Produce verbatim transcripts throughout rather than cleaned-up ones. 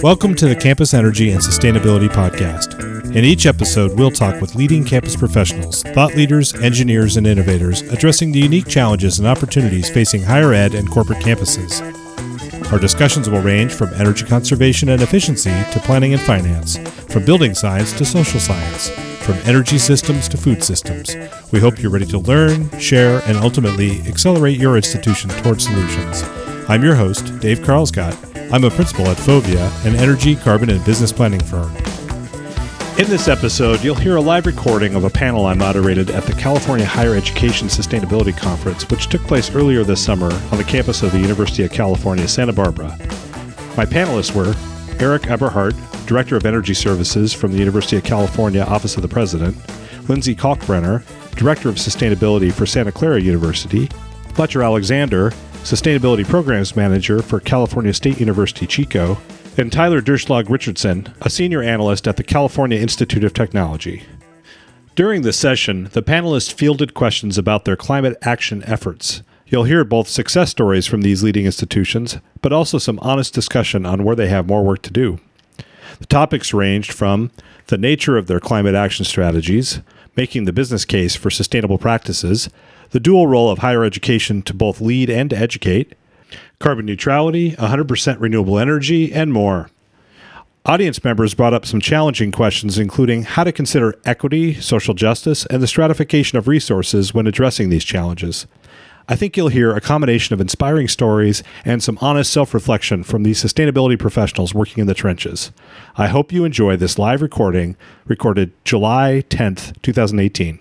Welcome to the Campus Energy and Sustainability Podcast. In each episode, we'll talk with leading campus professionals, thought leaders, engineers, and innovators addressing the unique challenges and opportunities facing higher ed and corporate campuses. Our discussions will range from energy conservation and efficiency to planning and finance, from building science to social science, from energy systems to food systems. We hope you're ready to learn, share, and ultimately accelerate your institution toward solutions. I'm your host, Dave Carlscott. I'm a principal at Fovea, an energy, carbon, and business planning firm. In this episode, you'll hear a live recording of a panel I moderated at the California Higher Education Sustainability Conference, which took place earlier this summer on the campus of the University of California, Santa Barbara. My panelists were Eric Eberhardt, Director of Energy Services from the University of California Office of the President, Lindsey Kalkbrenner, Director of Sustainability for Santa Clara University, Fletcher Alexander, Sustainability Programs Manager for California State University Chico, and Tyler Dirkschlag-Richardson, a senior analyst at the California Institute of Technology. During this session, the panelists fielded questions about their climate action efforts. You'll hear both success stories from these leading institutions, but also some honest discussion on where they have more work to do. The topics ranged from the nature of their climate action strategies, making the business case for sustainable practices, the dual role of higher education to both lead and educate, carbon neutrality, one hundred percent renewable energy, and more. Audience members brought up some challenging questions, including how to consider equity, social justice, and the stratification of resources when addressing these challenges. I think you'll hear a combination of inspiring stories and some honest self-reflection from these sustainability professionals working in the trenches. I hope you enjoy this live recording, recorded July tenth, twenty eighteen.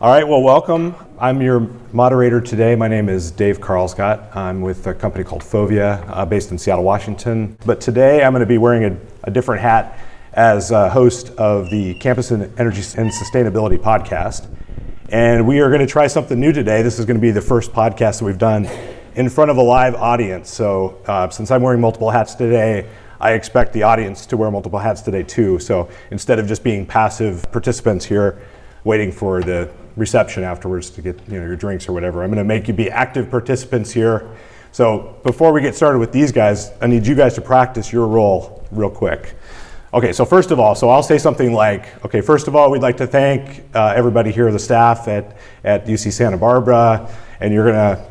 All right, well, welcome. I'm your moderator today. My name is Dave Carlscott. I'm with a company called Fovea, uh, based in Seattle, Washington. But today I'm going to be wearing a, a different hat as a host of the Campus Energy and Sustainability Podcast. And we are going to try something new today. This is going to be the first podcast that we've done in front of a live audience. So uh, since I'm wearing multiple hats today, I expect the audience to wear multiple hats today too. So instead of just being passive participants here, waiting for the reception afterwards to get, you know, your drinks or whatever, I'm going to make you be active participants here. So before we get started with these guys, I need you guys to practice your role real quick. Okay, so first of all, so I'll say something like, okay, first of all, we'd like to thank uh, everybody here, the staff at, at U C Santa Barbara, and you're gonna,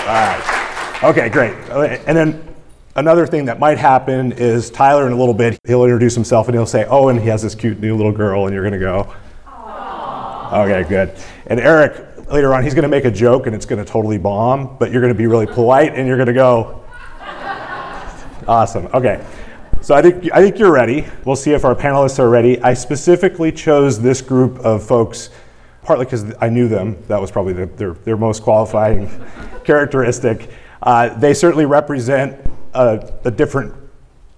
all right, okay, great. And then another thing that might happen is Tyler in a little bit, he'll introduce himself and he'll say, oh, and he has this cute new little girl, and you're gonna go, aww. Okay, good. And Eric, later on, he's gonna make a joke and it's gonna totally bomb, but you're gonna be really polite and you're gonna go, awesome. Okay, so I think I think you're ready. We'll see if our panelists are ready. I specifically chose this group of folks partly because I knew them. That was probably the, their their most qualifying characteristic. Uh, they certainly represent a, a different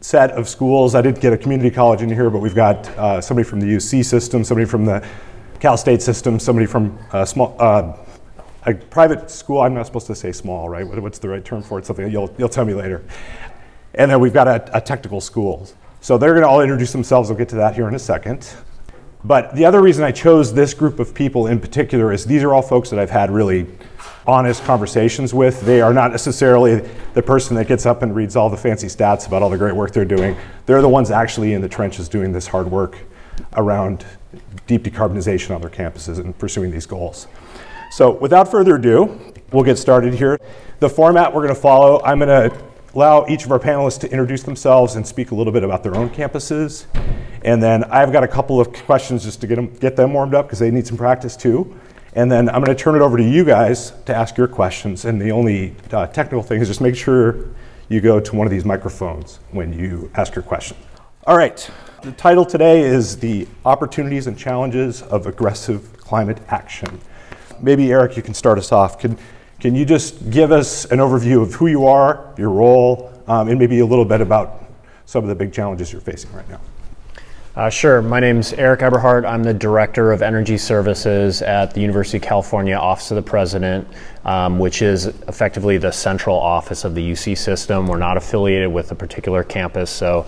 set of schools. I didn't get a community college in here, but we've got uh, somebody from the U C system, somebody from the Cal State system, somebody from uh, small. Uh, a private school. I'm not supposed to say small, right? What, what's the right term for it? Something you'll you'll tell me later. And then we've got a, a technical schools. So they're gonna all introduce themselves. We'll get to that here in a second. But the other reason I chose this group of people in particular is these are all folks that I've had really honest conversations with. They are not necessarily the person that gets up and reads all the fancy stats about all the great work they're doing. They're the ones actually in the trenches doing this hard work around deep decarbonization on their campuses and pursuing these goals. So without further ado, we'll get started here. The format we're gonna follow, I'm gonna allow each of our panelists to introduce themselves and speak a little bit about their own campuses. And then I've got a couple of questions just to get them, get them warmed up because they need some practice too. And then I'm gonna turn it over to you guys to ask your questions. And the only uh, technical thing is just make sure you go to one of these microphones when you ask your question. All right, the title today is The Opportunities and Challenges of Aggressive Climate Action. Maybe Eric, you can start us off. Could, Can you just give us an overview of who you are, your role, um, and maybe a little bit about some of the big challenges you're facing right now? Uh, sure. My name's Eric Eberhardt. I'm the Director of Energy Services at the University of California Office of the President, um, which is effectively the central office of the U C system. We're not affiliated with a particular campus, so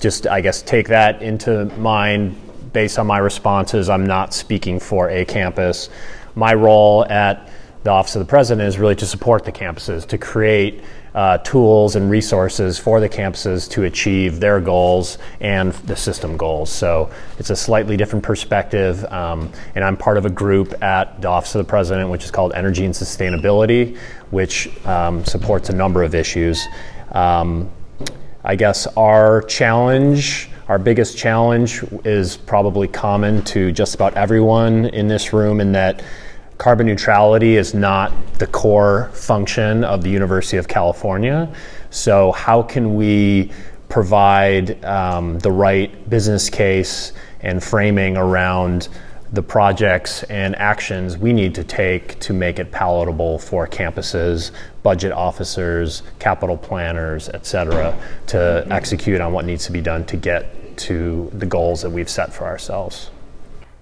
just, I guess, take that into mind. Based on my responses, I'm not speaking for a campus. My role at the Office of the President is really to support the campuses, to create uh, tools and resources for the campuses to achieve their goals and the system goals. So it's a slightly different perspective, um, and I'm part of a group at the Office of the President, which is called Energy and Sustainability, which um, supports a number of issues. Um, I guess our challenge, our biggest challenge, is probably common to just about everyone in this room, in that carbon neutrality is not the core function of the University of California. So how can we provide um, the right business case and framing around the projects and actions we need to take to make it palatable for campuses, budget officers, capital planners, et cetera, to execute on what needs to be done to get to the goals that we've set for ourselves.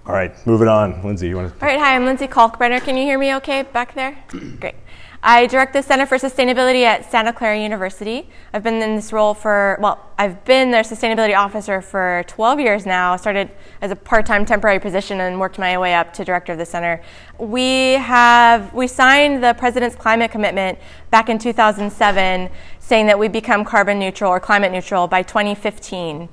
All right, moving on. Lindsey, you want to? All right, hi, I'm Lindsey Kalkbrenner. Can you hear me okay back there? Great. I direct the Center for Sustainability at Santa Clara University. I've been in this role for, well, I've been their sustainability officer for twelve years now. I started as a part-time temporary position and worked my way up to director of the center. We have, we signed the President's Climate Commitment back in two thousand seven, saying that we become carbon neutral or climate neutral by twenty fifteen.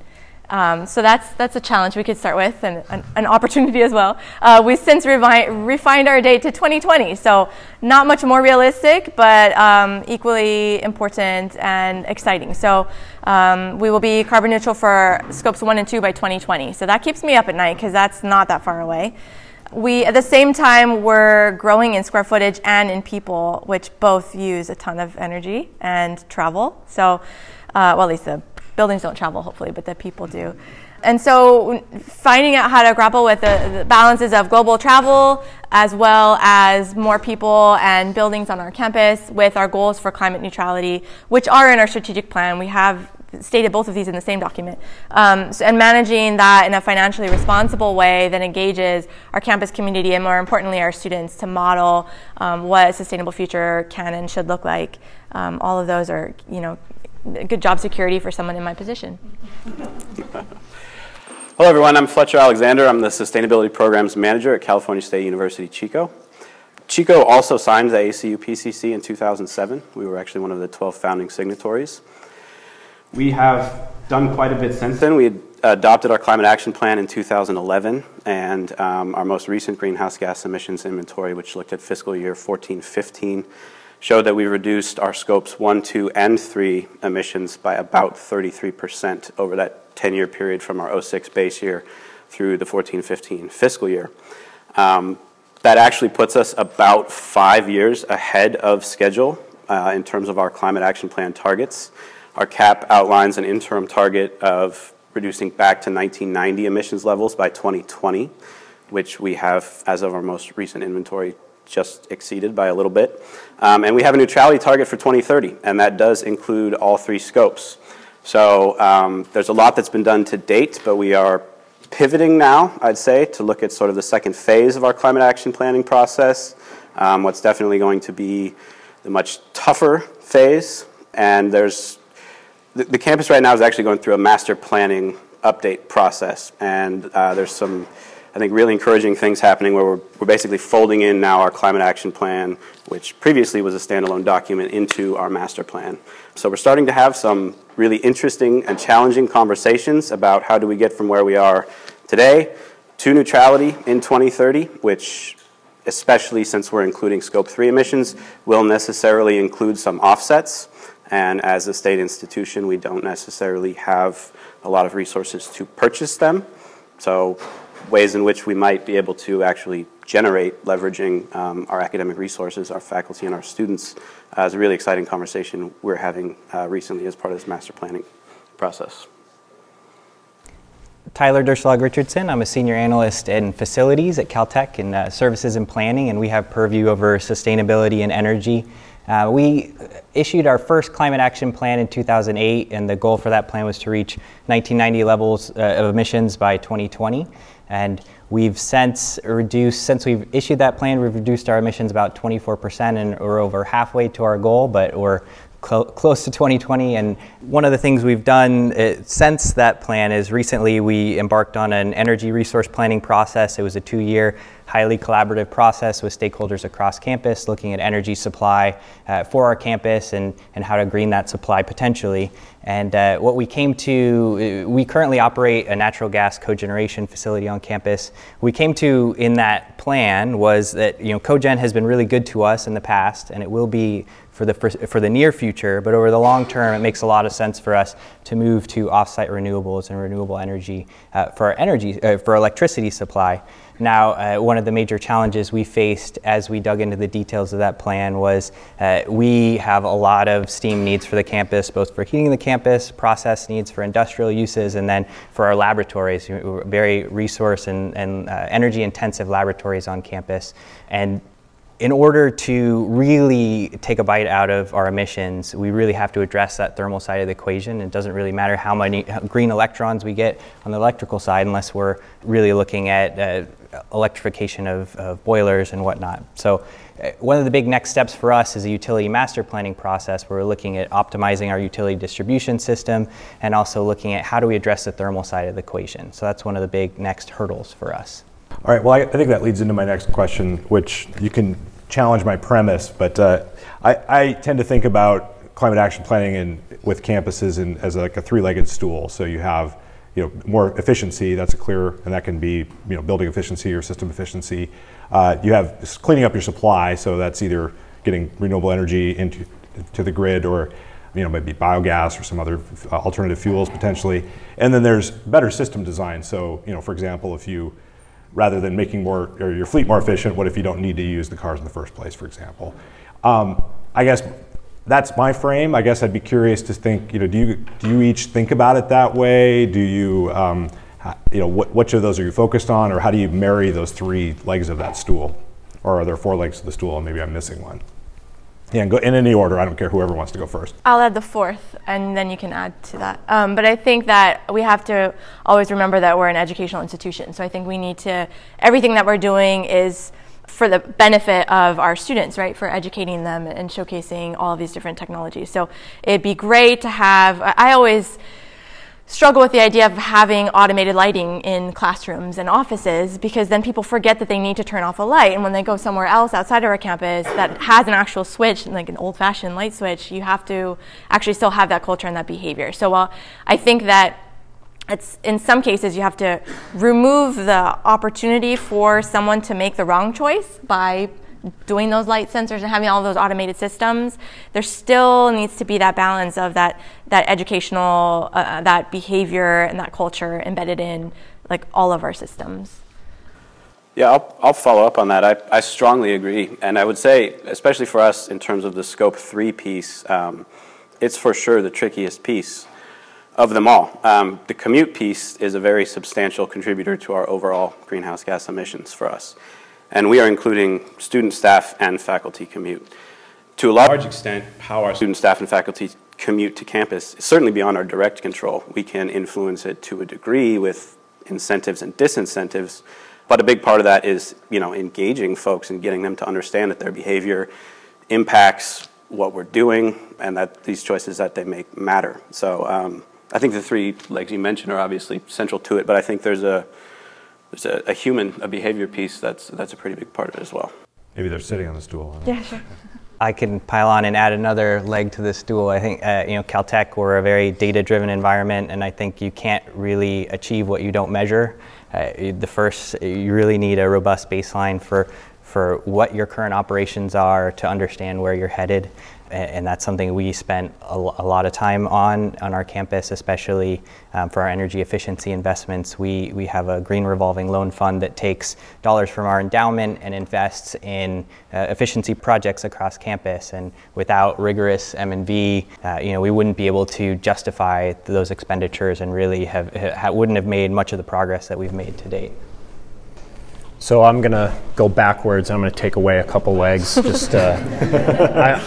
Um, so that's that's a challenge we could start with, and an, an opportunity as well. Uh, we've since revi- refined our date to twenty twenty, so not much more realistic, but um, equally important and exciting. So um, we will be carbon neutral for scopes one and two by twenty twenty. So that keeps me up at night, because that's not that far away. We, at the same time, we're growing in square footage and in people, which both use a ton of energy and travel. So, uh, well, at least the buildings don't travel, hopefully, but the people do. And so finding out how to grapple with the, the balances of global travel, as well as more people and buildings on our campus, with our goals for climate neutrality, which are in our strategic plan. We have stated both of these in the same document. Um, so, and managing that in a financially responsible way that engages our campus community and, more importantly, our students to model um, what a sustainable future can and should look like. Um, all of those are, you know, good job security for someone in my position. Hello everyone, I'm Fletcher Alexander. I'm the Sustainability Programs Manager at California State University Chico. Chico also signed the A C U P C C in two thousand seven. We were actually one of the twelve founding signatories. We have done quite a bit since then. We had adopted our climate action plan in two thousand eleven, and um, our most recent greenhouse gas emissions inventory, which looked at fiscal year fourteen fifteen, showed that we reduced our scopes one, two, and three emissions by about thirty-three percent over that ten-year period from our oh six base year through the fourteen fifteen fiscal year. Um, that actually puts us about five years ahead of schedule uh, in terms of our climate action plan targets. Our C A P outlines an interim target of reducing back to nineteen ninety emissions levels by twenty twenty, which we have, as of our most recent inventory, just exceeded by a little bit. Um, and we have a neutrality target for twenty thirty, and that does include all three scopes. So um, there's a lot that's been done to date, but we are pivoting now, I'd say, to look at sort of the second phase of our climate action planning process, um, what's definitely going to be the much tougher phase. And there's, the, the campus right now is actually going through a master planning update process, and uh, there's some, I think, really encouraging things happening where we're, we're basically folding in now our climate action plan, which previously was a standalone document, into our master plan. So we're starting to have some really interesting and challenging conversations about how do we get from where we are today to neutrality in twenty thirty, which, especially since we're including scope three emissions, will necessarily include some offsets. And as a state institution, we don't necessarily have a lot of resources to purchase them. So ways in which we might be able to actually generate, leveraging um, our academic resources, our faculty, and our students uh, is a really exciting conversation we're having uh, recently as part of this master planning process. Tyler Dirkschlag-Richardson. I'm a senior analyst in facilities at Caltech in uh, services and planning, and we have purview over sustainability and energy. Uh, we issued our first climate action plan in two thousand eight, and the goal for that plan was to reach nineteen ninety levels uh, of emissions by twenty twenty. And we've since reduced, since we've issued that plan, we've reduced our emissions about twenty-four percent, and we're over halfway to our goal, but we're cl- close to twenty twenty. And one of the things we've done it, since that plan is recently we embarked on an energy resource planning process. It was a two-year, highly collaborative process with stakeholders across campus looking at energy supply uh, for our campus and, and how to green that supply potentially. And uh, what we came to, we currently operate a natural gas cogeneration facility on campus. We came to in that plan was that, you know, cogen has been really good to us in the past, and it will be for the for the near future, but over the long term, it makes a lot of sense for us to move to offsite renewables and renewable energy uh, for our energy uh, for electricity supply. Now, uh, one of the major challenges we faced as we dug into the details of that plan was uh, we have a lot of steam needs for the campus, both for heating the campus, process needs for industrial uses, and then for our laboratories, very resource and, and uh, energy-intensive laboratories on campus. And in order to really take a bite out of our emissions, we really have to address that thermal side of the equation. It doesn't really matter how many green electrons we get on the electrical side unless we're really looking at uh, electrification of, of boilers and whatnot. So uh, one of the big next steps for us is a utility master planning process where we're looking at optimizing our utility distribution system and also looking at how do we address the thermal side of the equation. So that's one of the big next hurdles for us. All right, well, I, I think that leads into my next question, which you can challenge my premise, but uh, I, I tend to think about climate action planning in, with campuses in, as like a three-legged stool. So you have, you know, more efficiency, that's a clear, and that can be, you know, building efficiency or system efficiency. Uh, you have cleaning up your supply, so that's either getting renewable energy into to the grid or, you know, maybe biogas or some other uh, alternative fuels potentially. And then there's better system design. So, you know, for example, if you rather than making more or your fleet more efficient, what if you don't need to use the cars in the first place, for example? Um, I guess that's my frame. I guess I'd be curious to think, you know, do you do you each think about it that way? Do you, um, you know, what, which of those are you focused on, or how do you marry those three legs of that stool? Or are there four legs of the stool and maybe I'm missing one? Yeah, and go in any order. I don't care whoever wants to go first. I'll add the fourth, and then you can add to that. Um, but I think that we have to always remember that we're an educational institution. So I think we need to, everything that we're doing is for the benefit of our students, right? For educating them and showcasing all of these different technologies. So it'd be great to have, I always struggle with the idea of having automated lighting in classrooms and offices, because then people forget that they need to turn off a light, and when they go somewhere else outside of our campus that has an actual switch, like an old-fashioned light switch, you have to actually still have that culture and that behavior. So while I think that it's in some cases you have to remove the opportunity for someone to make the wrong choice by doing those light sensors and having all those automated systems, there still needs to be that balance of that that educational, uh, that behavior and that culture embedded in like all of our systems. Yeah, I'll, I'll follow up on that. I, I strongly agree. And I would say, especially for us in terms of the scope three piece, um, it's for sure the trickiest piece of them all. Um, the commute piece is a very substantial contributor to our overall greenhouse gas emissions for us. And we are including student, staff, and faculty commute. To a large extent, how our student, staff, and faculty commute to campus is certainly beyond our direct control. We can influence it to a degree with incentives and disincentives, but a big part of that is, you know, engaging folks and getting them to understand that their behavior impacts what we're doing and that these choices that they make matter. So um, I think the three legs you mentioned are obviously central to it, but I think there's a There's a, a human, a behavior piece that's that's a pretty big part of it as well. Maybe they're sitting on the stool. Yeah, sure. I can pile on and add another leg to this stool. I think, uh, you know, Caltech, we're a very data-driven environment, and I think you can't really achieve what you don't measure. Uh, the first, you really need a robust baseline for for what your current operations are to understand where you're headed. And that's something we spent a lot of time on on our campus, especially um, for our energy efficiency investments. We we have a green revolving loan fund that takes dollars from our endowment and invests in uh, efficiency projects across campus. And without rigorous M and V, uh, you know, we wouldn't be able to justify those expenditures and really have, have wouldn't have made much of the progress that we've made to date. So I'm going to go backwards. I'm going to take away a couple legs. Just uh, I,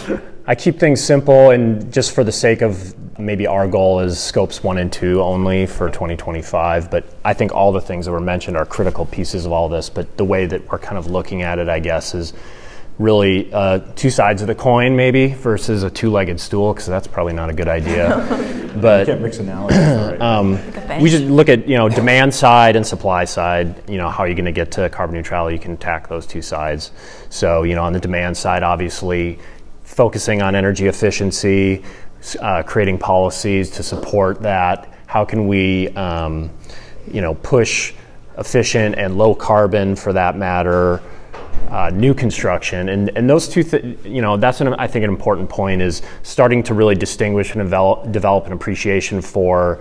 I keep things simple, and just for the sake of maybe our goal is scopes one and two only for twenty twenty-five. But I think all the things that were mentioned are critical pieces of all this. But the way that we're kind of looking at it, I guess, is really uh, two sides of the coin, maybe, versus a two-legged stool, because that's probably not a good idea. But you can't mix analogies. um, we just look at, you know, demand side and supply side. You know, how are you going to get to carbon neutrality? You can attack those two sides. So, you know, on the demand side, obviously, focusing on energy efficiency, uh, creating policies to support that. How can we, um, you know, push efficient and low carbon, for that matter, Uh, new construction, and and those two, th- you know, that's an, I think an important point is starting to really distinguish and develop, develop an appreciation for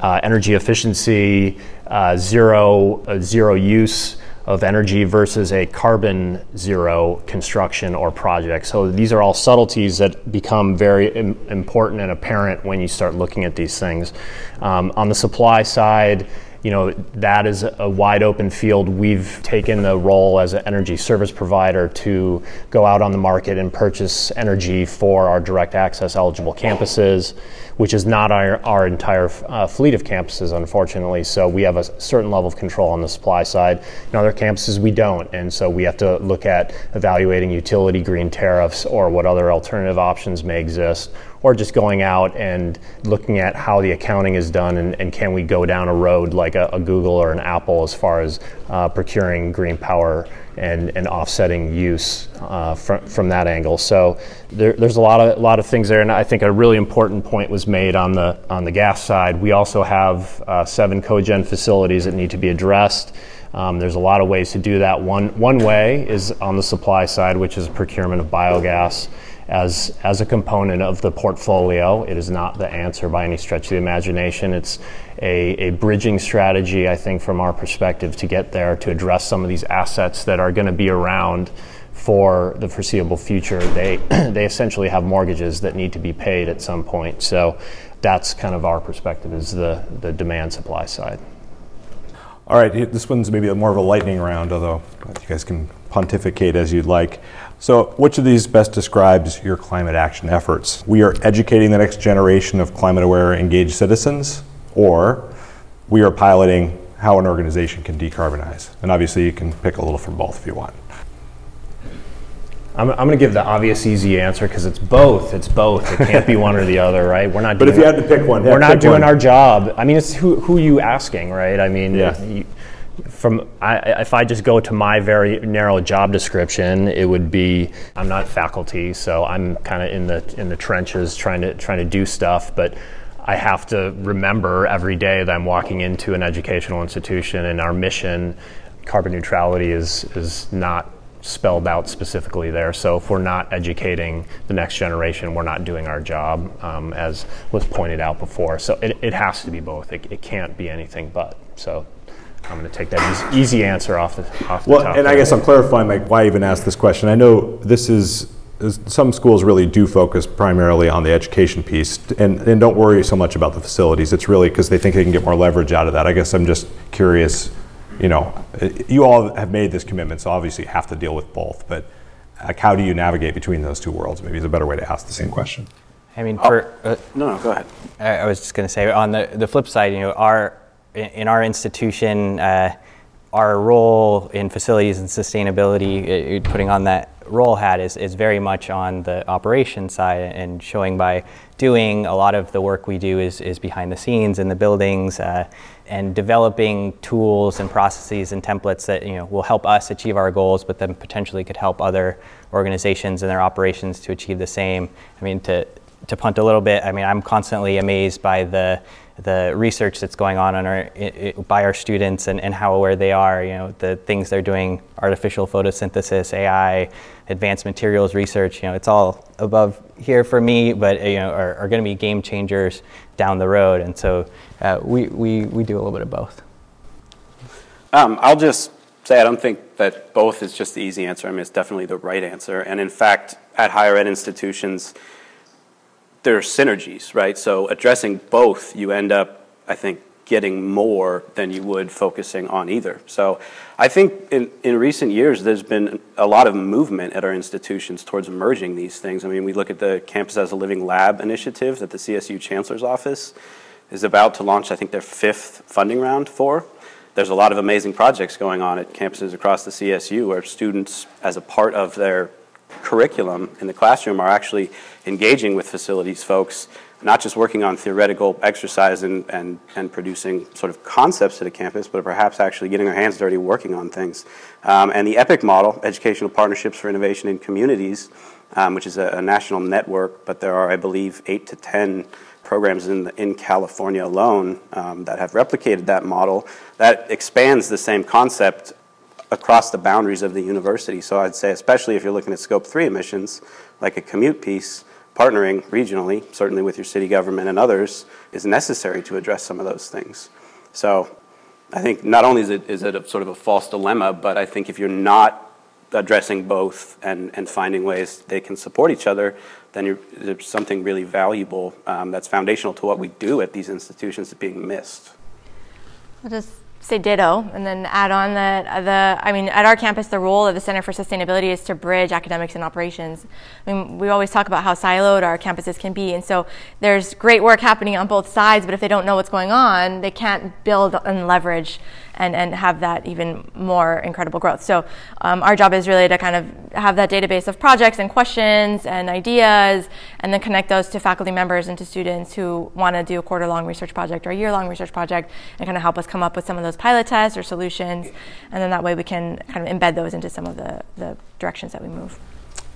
uh, energy efficiency, uh, zero uh, zero use of energy versus a carbon zero construction or project. So these are all subtleties that become very im- important and apparent when you start looking at these things. Um, on the supply side, you know, that is a wide open field. We've taken the role as an energy service provider to go out on the market and purchase energy for our direct access eligible campuses, which is not our, our entire uh, fleet of campuses, unfortunately. So we have a certain level of control on the supply side. In other campuses, we don't. And so we have to look at evaluating utility green tariffs or what other alternative options may exist, or just going out and looking at how the accounting is done, and, and can we go down a road like a, a Google or an Apple as far as uh, procuring green power and, and offsetting use uh, from, from that angle. So there, there's a lot of a lot of things there, and I think a really important point was made on the on the gas side. We also have uh, seven cogen facilities that need to be addressed. Um, there's a lot of ways to do that. One one way is on the supply side, which is procurement of biogas. As as a component of the portfolio, it is not the answer by any stretch of the imagination. It's a, a bridging strategy, I think, from our perspective to get there, to address some of these assets that are going to be around for the foreseeable future. They they essentially have mortgages that need to be paid at some point. So that's kind of our perspective, is the, the demand supply side. All right, this one's maybe more of a lightning round, although you guys can pontificate as you'd like. So which of these best describes your climate action efforts? We are educating the next generation of climate-aware, engaged citizens, or we are piloting how an organization can decarbonize. And obviously you can pick a little from both if you want. I'm, I'm going to give the obvious, easy answer because it's both. It's both. It can't be one or the other, right? We're not. But doing, if you had to pick one, we're not doing one. Our job. I mean, it's who who you asking, right? I mean, yeah. you, from I, if I just go to my very narrow job description, it would be I'm not faculty, so I'm kind of in the in the trenches trying to trying to do stuff, but I have to remember every day that I'm walking into an educational institution, and our mission, carbon neutrality, is is not spelled out specifically there. So if we're not educating the next generation, we're not doing our job, um, as was pointed out before. So it, it has to be both. It, it can't be anything but. So I'm going to take that easy, easy answer off the, off the well, top. Well, and there. I guess I'm clarifying, like, why I even ask this question. I know this is, is, some schools really do focus primarily on the education piece, and, and don't worry so much about the facilities. It's really because they think they can get more leverage out of that. I guess I'm just curious. You know, you all have made this commitment, so obviously you have to deal with both, but like, how do you navigate between those two worlds? Maybe it's a better way to ask the same question. I mean, oh. for... Uh, no, no, go ahead. I, I was just going to say, on the, the flip side, you know, our in our institution, uh, our role in facilities and sustainability, uh, putting on that role hat, is, is very much on the operations side, and showing by doing. A lot of the work we do is, is behind the scenes in the buildings, uh, and developing tools and processes and templates that, you know, will help us achieve our goals, but then potentially could help other organizations and their operations to achieve the same. I mean, to to punt a little bit, I mean, I'm constantly amazed by the the research that's going on, on our, it, by our students, and, and how aware they are, you know, the things they're doing, artificial photosynthesis, A I, advanced materials research, you know, it's all above here for me, but, you know, are, are going to be game changers down the road. And so uh, we, we, we do a little bit of both. Um, I'll just say I don't think that both is just the easy answer. I mean, it's definitely the right answer. And in fact, at higher ed institutions, there are synergies, right? So addressing both, you end up, I think, getting more than you would focusing on either. So I think in, in recent years, there's been a lot of movement at our institutions towards merging these things. I mean, we look at the Campus as a Living Lab initiative that the C S U Chancellor's Office is about to launch, I think, their fifth funding round for. There's a lot of amazing projects going on at campuses across the C S U where students, as a part of their curriculum in the classroom are actually engaging with facilities folks, not just working on theoretical exercise and, and, and producing sort of concepts to the campus, but perhaps actually getting our hands dirty working on things. Um, and the EPIC model, Educational Partnerships for Innovation in Communities, um, which is a, a national network, but there are, I believe, eight to ten programs in, the, in California alone um, that have replicated that model, that expands the same concept across the boundaries of the university. So I'd say, especially if you're looking at scope three emissions, like a commute piece, partnering regionally, certainly with your city government and others, is necessary to address some of those things. So I think not only is it, is it a sort of a false dilemma, but I think if you're not addressing both and, and finding ways they can support each other, then you're, there's something really valuable um, that's foundational to what we do at these institutions that's being missed. I'll just say ditto and then add on that the, I mean, at our campus, the role of the Center for Sustainability is to bridge academics and operations. I mean, we always talk about how siloed our campuses can be, and so there's great work happening on both sides, but if they don't know what's going on, they can't build and leverage and, and have that even more incredible growth. So um, our job is really to kind of have that database of projects and questions and ideas, and then connect those to faculty members and to students who want to do a quarter-long research project or a year-long research project, and kind of help us come up with some of those pilot tests or solutions, and then that way we can kind of embed those into some of the, the directions that we move.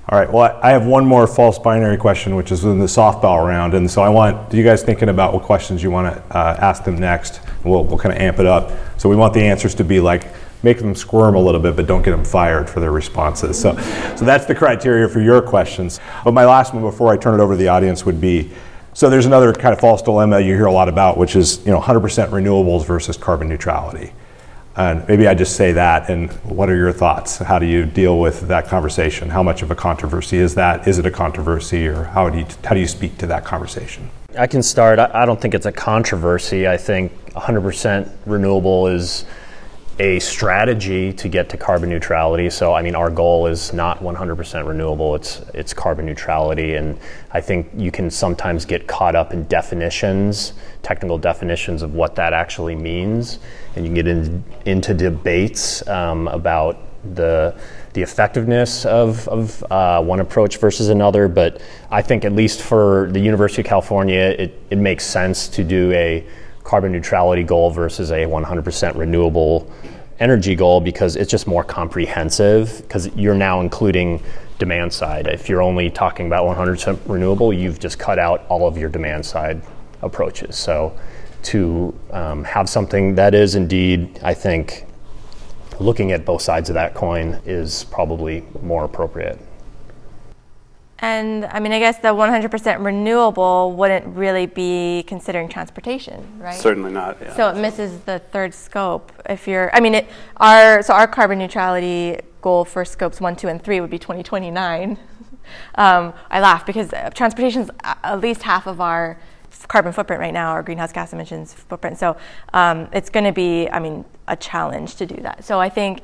All right, well, I have one more false binary question, which is in the softball round, and so I want you guys thinking about what questions you want to uh, ask them next. We'll, we'll kind of amp it up. So we want the answers to be like, make them squirm a little bit, but don't get them fired for their responses. So, so that's the criteria for your questions. But my last one before I turn it over to the audience would be, so there's another kind of false dilemma you hear a lot about, which is, you know, one hundred percent renewables versus carbon neutrality. And maybe I just say that, and what are your thoughts? How do you deal with that conversation? How much of a controversy is that? Is it a controversy, or how do you, how do you speak to that conversation? I can start. I don't think it's a controversy. I think one hundred percent renewable is a strategy to get to carbon neutrality. So, I mean, our goal is not one hundred percent renewable, it's it's carbon neutrality. And I think you can sometimes get caught up in definitions, technical definitions of what that actually means. And you can get in, into debates um, about the the effectiveness of, of uh, one approach versus another. But I think at least for the University of California, it, it makes sense to do a carbon neutrality goal versus a one hundred percent renewable energy goal, because it's just more comprehensive, because you're now including demand side. If you're only talking about one hundred percent renewable, you've just cut out all of your demand side approaches. So to um, have something that is indeed, I think, looking at both sides of that coin is probably more appropriate. And I mean, I guess the one hundred percent renewable wouldn't really be considering transportation, right? Certainly not. Yeah. So it misses the third scope. If you're, I mean, it, our so our carbon neutrality goal for scopes one, two, and three would be twenty twenty-nine. um, I laugh because transportation's at least half of our carbon footprint right now, our greenhouse gas emissions footprint. So um, it's going to be, I mean, a challenge to do that. So I think.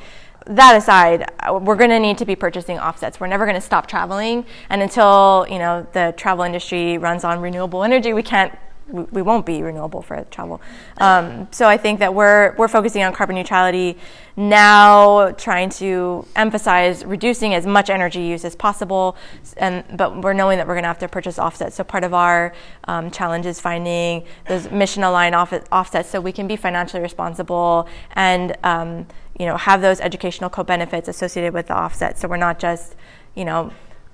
That aside, we're going to need to be purchasing offsets. We're never going to stop traveling, and until, you know, the travel industry runs on renewable energy, we can't, we won't be renewable for travel. Um, so I think that we're we're focusing on carbon neutrality now, trying to emphasize reducing as much energy use as possible, and but we're knowing that we're going to have to purchase offsets. So part of our um, challenge is finding those mission-aligned off- offsets so we can be financially responsible and. Um, you know, have those educational co-benefits associated with the offset. So we're not just, you know,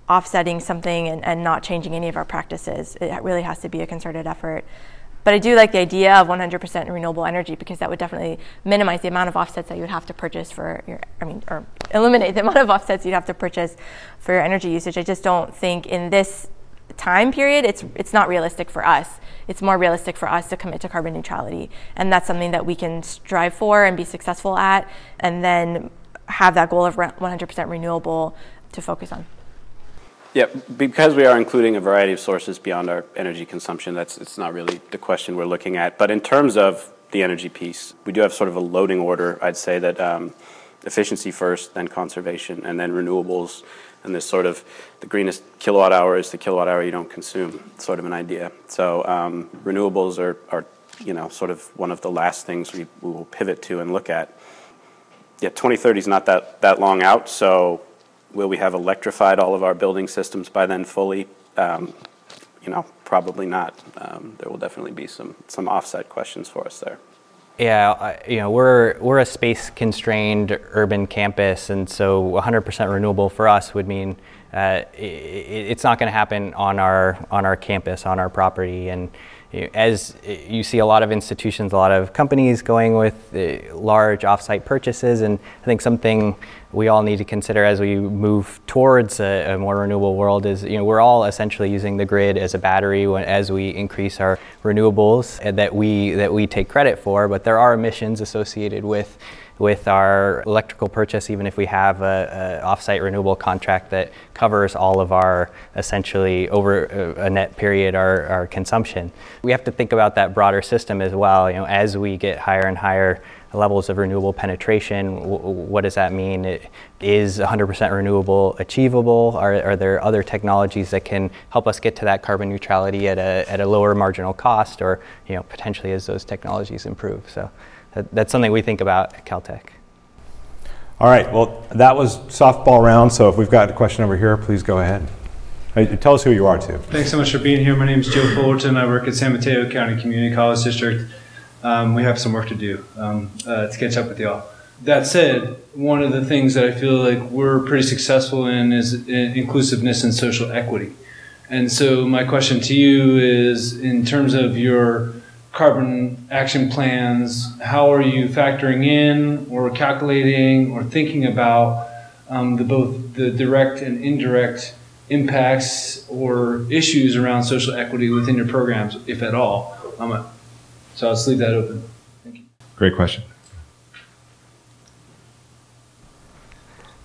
offsetting something and, and not changing any of our practices. It really has to be a concerted effort. But I do like the idea of one hundred percent renewable energy, because that would definitely minimize the amount of offsets that you would have to purchase for your, I mean, or eliminate the amount of offsets you'd have to purchase for your energy usage. I just don't think in this time period, it's it's not realistic for us. It's more realistic for us to commit to carbon neutrality, and that's something that we can strive for and be successful at, and then have that goal of one hundred percent renewable to focus on. Yeah, because we are including a variety of sources beyond our energy consumption, that's it's not really the question we're looking at. But in terms of the energy piece, we do have sort of a loading order. I'd say that um, efficiency first, then conservation, and then renewables. And this sort of the greenest kilowatt hour is the kilowatt hour you don't consume, sort of an idea. So um, renewables are, are, you know, sort of one of the last things we, we will pivot to and look at. Yeah, twenty thirty is not that, that long out, so Will we have electrified all of our building systems by then fully? Um, you know, probably not. Um, there will definitely be some some offsite questions for us there. Yeah, you know, we're we're a space-constrained urban campus, and so one hundred percent renewable for us would mean uh, it, it's not going to happen on our on our campus, on our property. And you know, as you see, a lot of institutions, a lot of companies going with uh, large off-site purchases, and I think something we all need to consider as we move towards a, a more renewable world is, you know, we're all essentially using the grid as a battery when, as we increase our renewables that we that we take credit for, but there are emissions associated with with our electrical purchase, even if we have a, a off-site renewable contract that covers all of our, essentially over a net period, our, our consumption. We have to think about that broader system as well. You know, as we get higher and higher levels of renewable penetration, w- what does that mean? It, is one hundred percent renewable achievable? Are, are there other technologies that can help us get to that carbon neutrality at a at a lower marginal cost, or you know, potentially as those technologies improve? So that, that's something we think about at Caltech. All right, well, that was softball round, so if we've got a question over here, please go ahead. Tell us who you are, too. Thanks so much for being here. My name is Joe Fullerton. I work at San Mateo County Community College District. Um, we have some work to do um, uh, to catch up with y'all. That said, one of the things that I feel like we're pretty successful in is in- inclusiveness and social equity. And so my question to you is, in terms of your carbon action plans, how are you factoring in or calculating or thinking about um, the both the direct and indirect impacts or issues around social equity within your programs, if at all? Um, So I'll just leave that open. Thank you. Great question.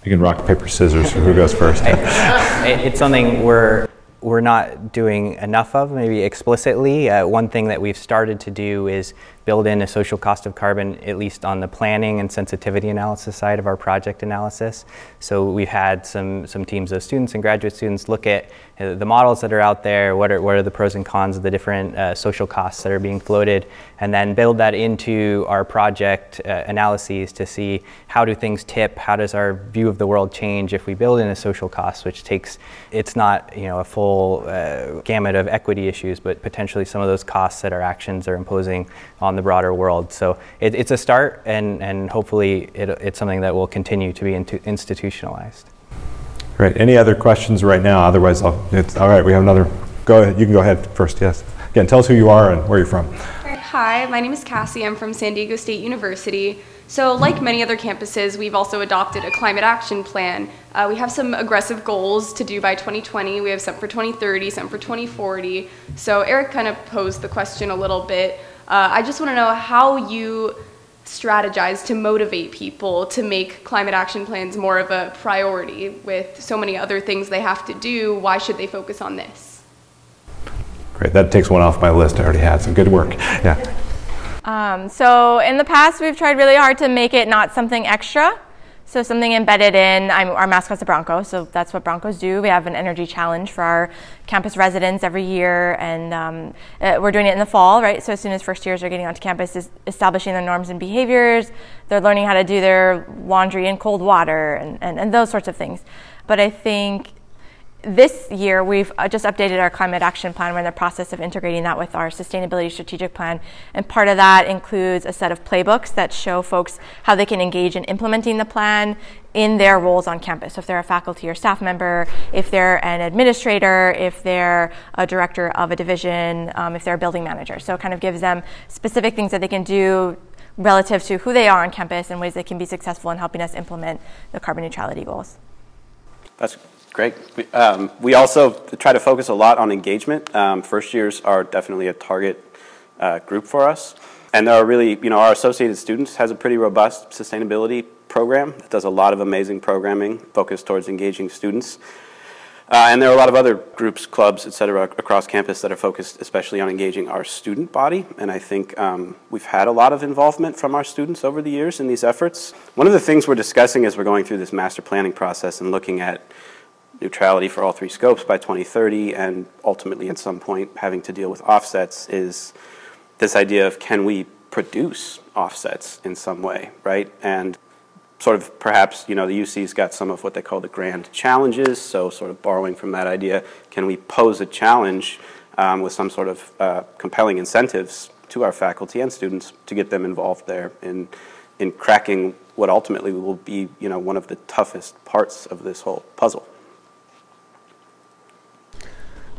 You can rock, paper, scissors for who goes first. It's something we're we're not doing enough of, maybe explicitly. Uh, one thing that we've started to do is build in a social cost of carbon, at least on the planning and sensitivity analysis side of our project analysis. So we've had some some teams of students and graduate students look at uh, the models that are out there, what are what are the pros and cons of the different uh, social costs that are being floated, and then build that into our project uh, analyses to see how do things tip, how does our view of the world change if we build in a social cost, which takes, it's not, you know, a full Uh, gamut of equity issues, but potentially some of those costs that our actions are imposing on the broader world. So it, it's a start, and, and hopefully it, it's something that will continue to be into institutionalized. Right. Any other questions right now? Otherwise, I'll, it's all right. We have another. Go ahead. You can go ahead first. Yes. Again, tell us who you are and where you're from. Hi, my name is Cassie. I'm from San Diego State University. So like many other campuses, we've also adopted a climate action plan. Uh, we have some aggressive goals to do by twenty twenty. We have some for twenty thirty, some for twenty forty. So Eric kind of posed the question a little bit. Uh, I just want to know how you strategize to motivate people to make climate action plans more of a priority. With so many other things they have to do, why should they focus on this? Great, that takes one off my list. I already had some good work. Yeah. Um, so in the past, we've tried really hard to make it not something extra, so something embedded in. I'm, our mascot's a Bronco, so that's what Broncos do. We have an energy challenge for our campus residents every year, and um, uh, we're doing it in the fall, right? So as soon as first years are getting onto campus, is establishing their norms and behaviors, they're learning how to do their laundry in cold water, and, and, and those sorts of things. But I think this year, we've just updated our climate action plan. We're in the process of integrating that with our sustainability strategic plan. And part of that includes a set of playbooks that show folks how they can engage in implementing the plan in their roles on campus. So if they're a faculty or staff member, if they're an administrator, if they're a director of a division, um, if they're a building manager. So it kind of gives them specific things that they can do relative to who they are on campus and ways they can be successful in helping us implement the carbon neutrality goals. That's great. Um, we also try to focus a lot on engagement. Um, first years are definitely a target uh, group for us. And there are really, you know, our Associated Students has a pretty robust sustainability program that does a lot of amazing programming focused towards engaging students. Uh, and there are a lot of other groups, clubs, et cetera, across campus that are focused especially on engaging our student body. And I think um, we've had a lot of involvement from our students over the years in these efforts. One of the things we're discussing as we're going through this master planning process and looking at neutrality for all three scopes by twenty thirty and ultimately at some point having to deal with offsets is this idea of, can we produce offsets in some way, right? And sort of perhaps, you know, the U C's got some of what they call the grand challenges, so sort of borrowing from that idea, can we pose a challenge um, with some sort of uh, compelling incentives to our faculty and students to get them involved there in, in cracking what ultimately will be, you know, one of the toughest parts of this whole puzzle.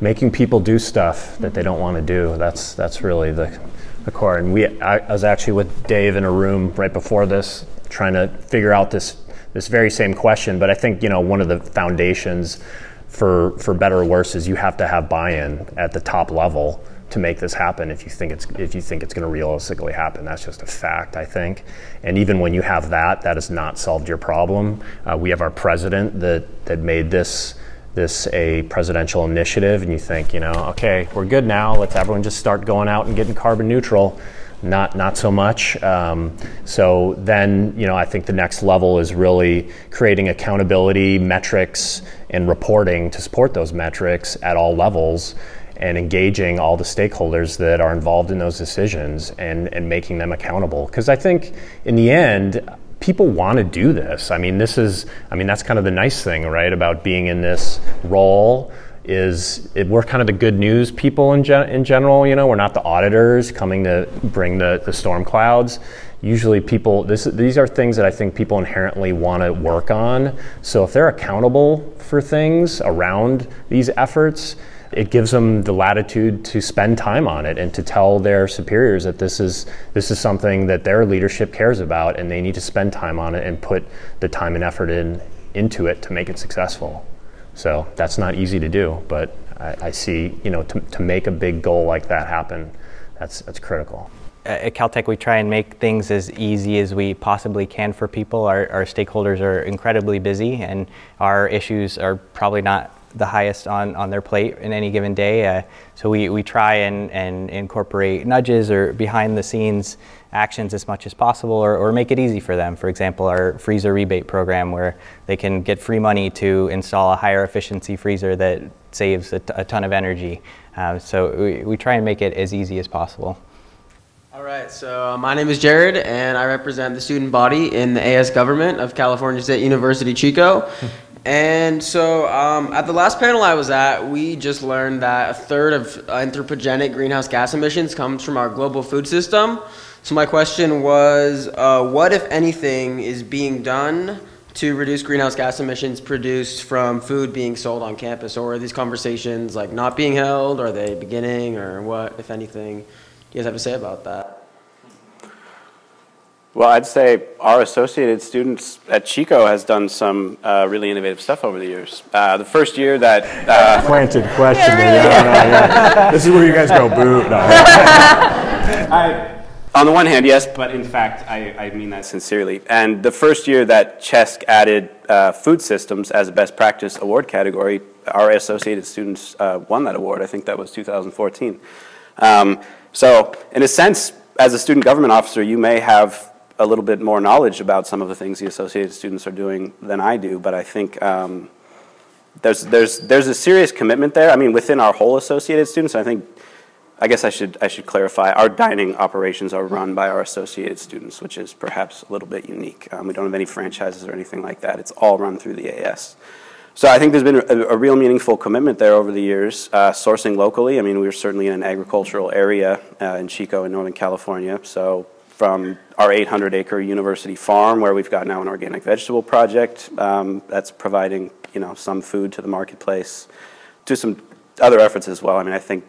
Making people do stuff that they don't want to do, that's that's really the, the core. And we, I, I was actually with Dave in a room right before this, trying to figure out this this very same question. But I think, you know, one of the foundations for, for better or worse is you have to have buy-in at the top level to make this happen if you think it's if you think it's going to realistically happen. That's just a fact, I think. And even when you have that, that has not solved your problem. Uh, we have our president that, that made this this a presidential initiative, and you think, you know, okay, we're good now. Let's everyone just start going out and getting carbon neutral. Not not so much. Um, so then, you know, I think the next level is really creating accountability, metrics, and reporting to support those metrics at all levels, and engaging all the stakeholders that are involved in those decisions and, and making them accountable. Because I think in the end, people want to do this. I mean, this is, I mean, that's kind of the nice thing, right, about being in this role is it, we're kind of the good news people in, gen, in general, you know, we're not the auditors coming to bring the, the storm clouds. Usually people, this, these are things that I think people inherently want to work on. So if they're accountable for things around these efforts, it gives them the latitude to spend time on it and to tell their superiors that this is this is something that their leadership cares about and they need to spend time on it and put the time and effort in into it to make it successful. So that's not easy to do, but I, I see, you know, to, to make a big goal like that happen, that's that's critical. At Caltech, we try and make things as easy as we possibly can for people. Our, our stakeholders are incredibly busy, and our issues are probably not the highest on, on their plate in any given day. Uh, so we, we try and, and incorporate nudges or behind the scenes actions as much as possible, or, or make it easy for them. For example, our freezer rebate program, where they can get free money to install a higher efficiency freezer that saves a, t- a ton of energy. Uh, so we, we try and make it as easy as possible. All right, so my name is Jared, and I represent the student body in the A S government of California State University Chico. And so um, at the last panel I was at, we just learned that a third of anthropogenic greenhouse gas emissions comes from our global food system. So my question was, uh, what, if anything, is being done to reduce greenhouse gas emissions produced from food being sold on campus? Or are these conversations like not being held? Or are they beginning? Or what, if anything, do you guys have to say about that? Well, I'd say our associated students at Chico has done some uh, really innovative stuff over the years. Uh, the first year that... Uh, Planted question. Yeah, really? yeah, no, yeah. This is where you guys go, boo. No. I, on the one hand, yes, but in fact, I, I mean that sincerely. And the first year that Chesk added uh, food systems as a best practice award category, our associated students uh, won that award. I think that was two thousand fourteen. Um, so in a sense, as a student government officer, you may have a little bit more knowledge about some of the things the associated students are doing than I do, but I think um, there's there's there's a serious commitment there. I mean, within our whole associated students, I think, I guess I should I should clarify, our dining operations are run by our associated students, which is perhaps a little bit unique. Um, we don't have any franchises or anything like that. It's all run through the A S. So I think there's been a, a real meaningful commitment there over the years, uh, sourcing locally. I mean, we were certainly in an agricultural area uh, in Chico in Northern California, so from our eight hundred acre university farm, where we've got now an organic vegetable project um, that's providing, you know, some food to the marketplace, to some other efforts as well. I mean, I think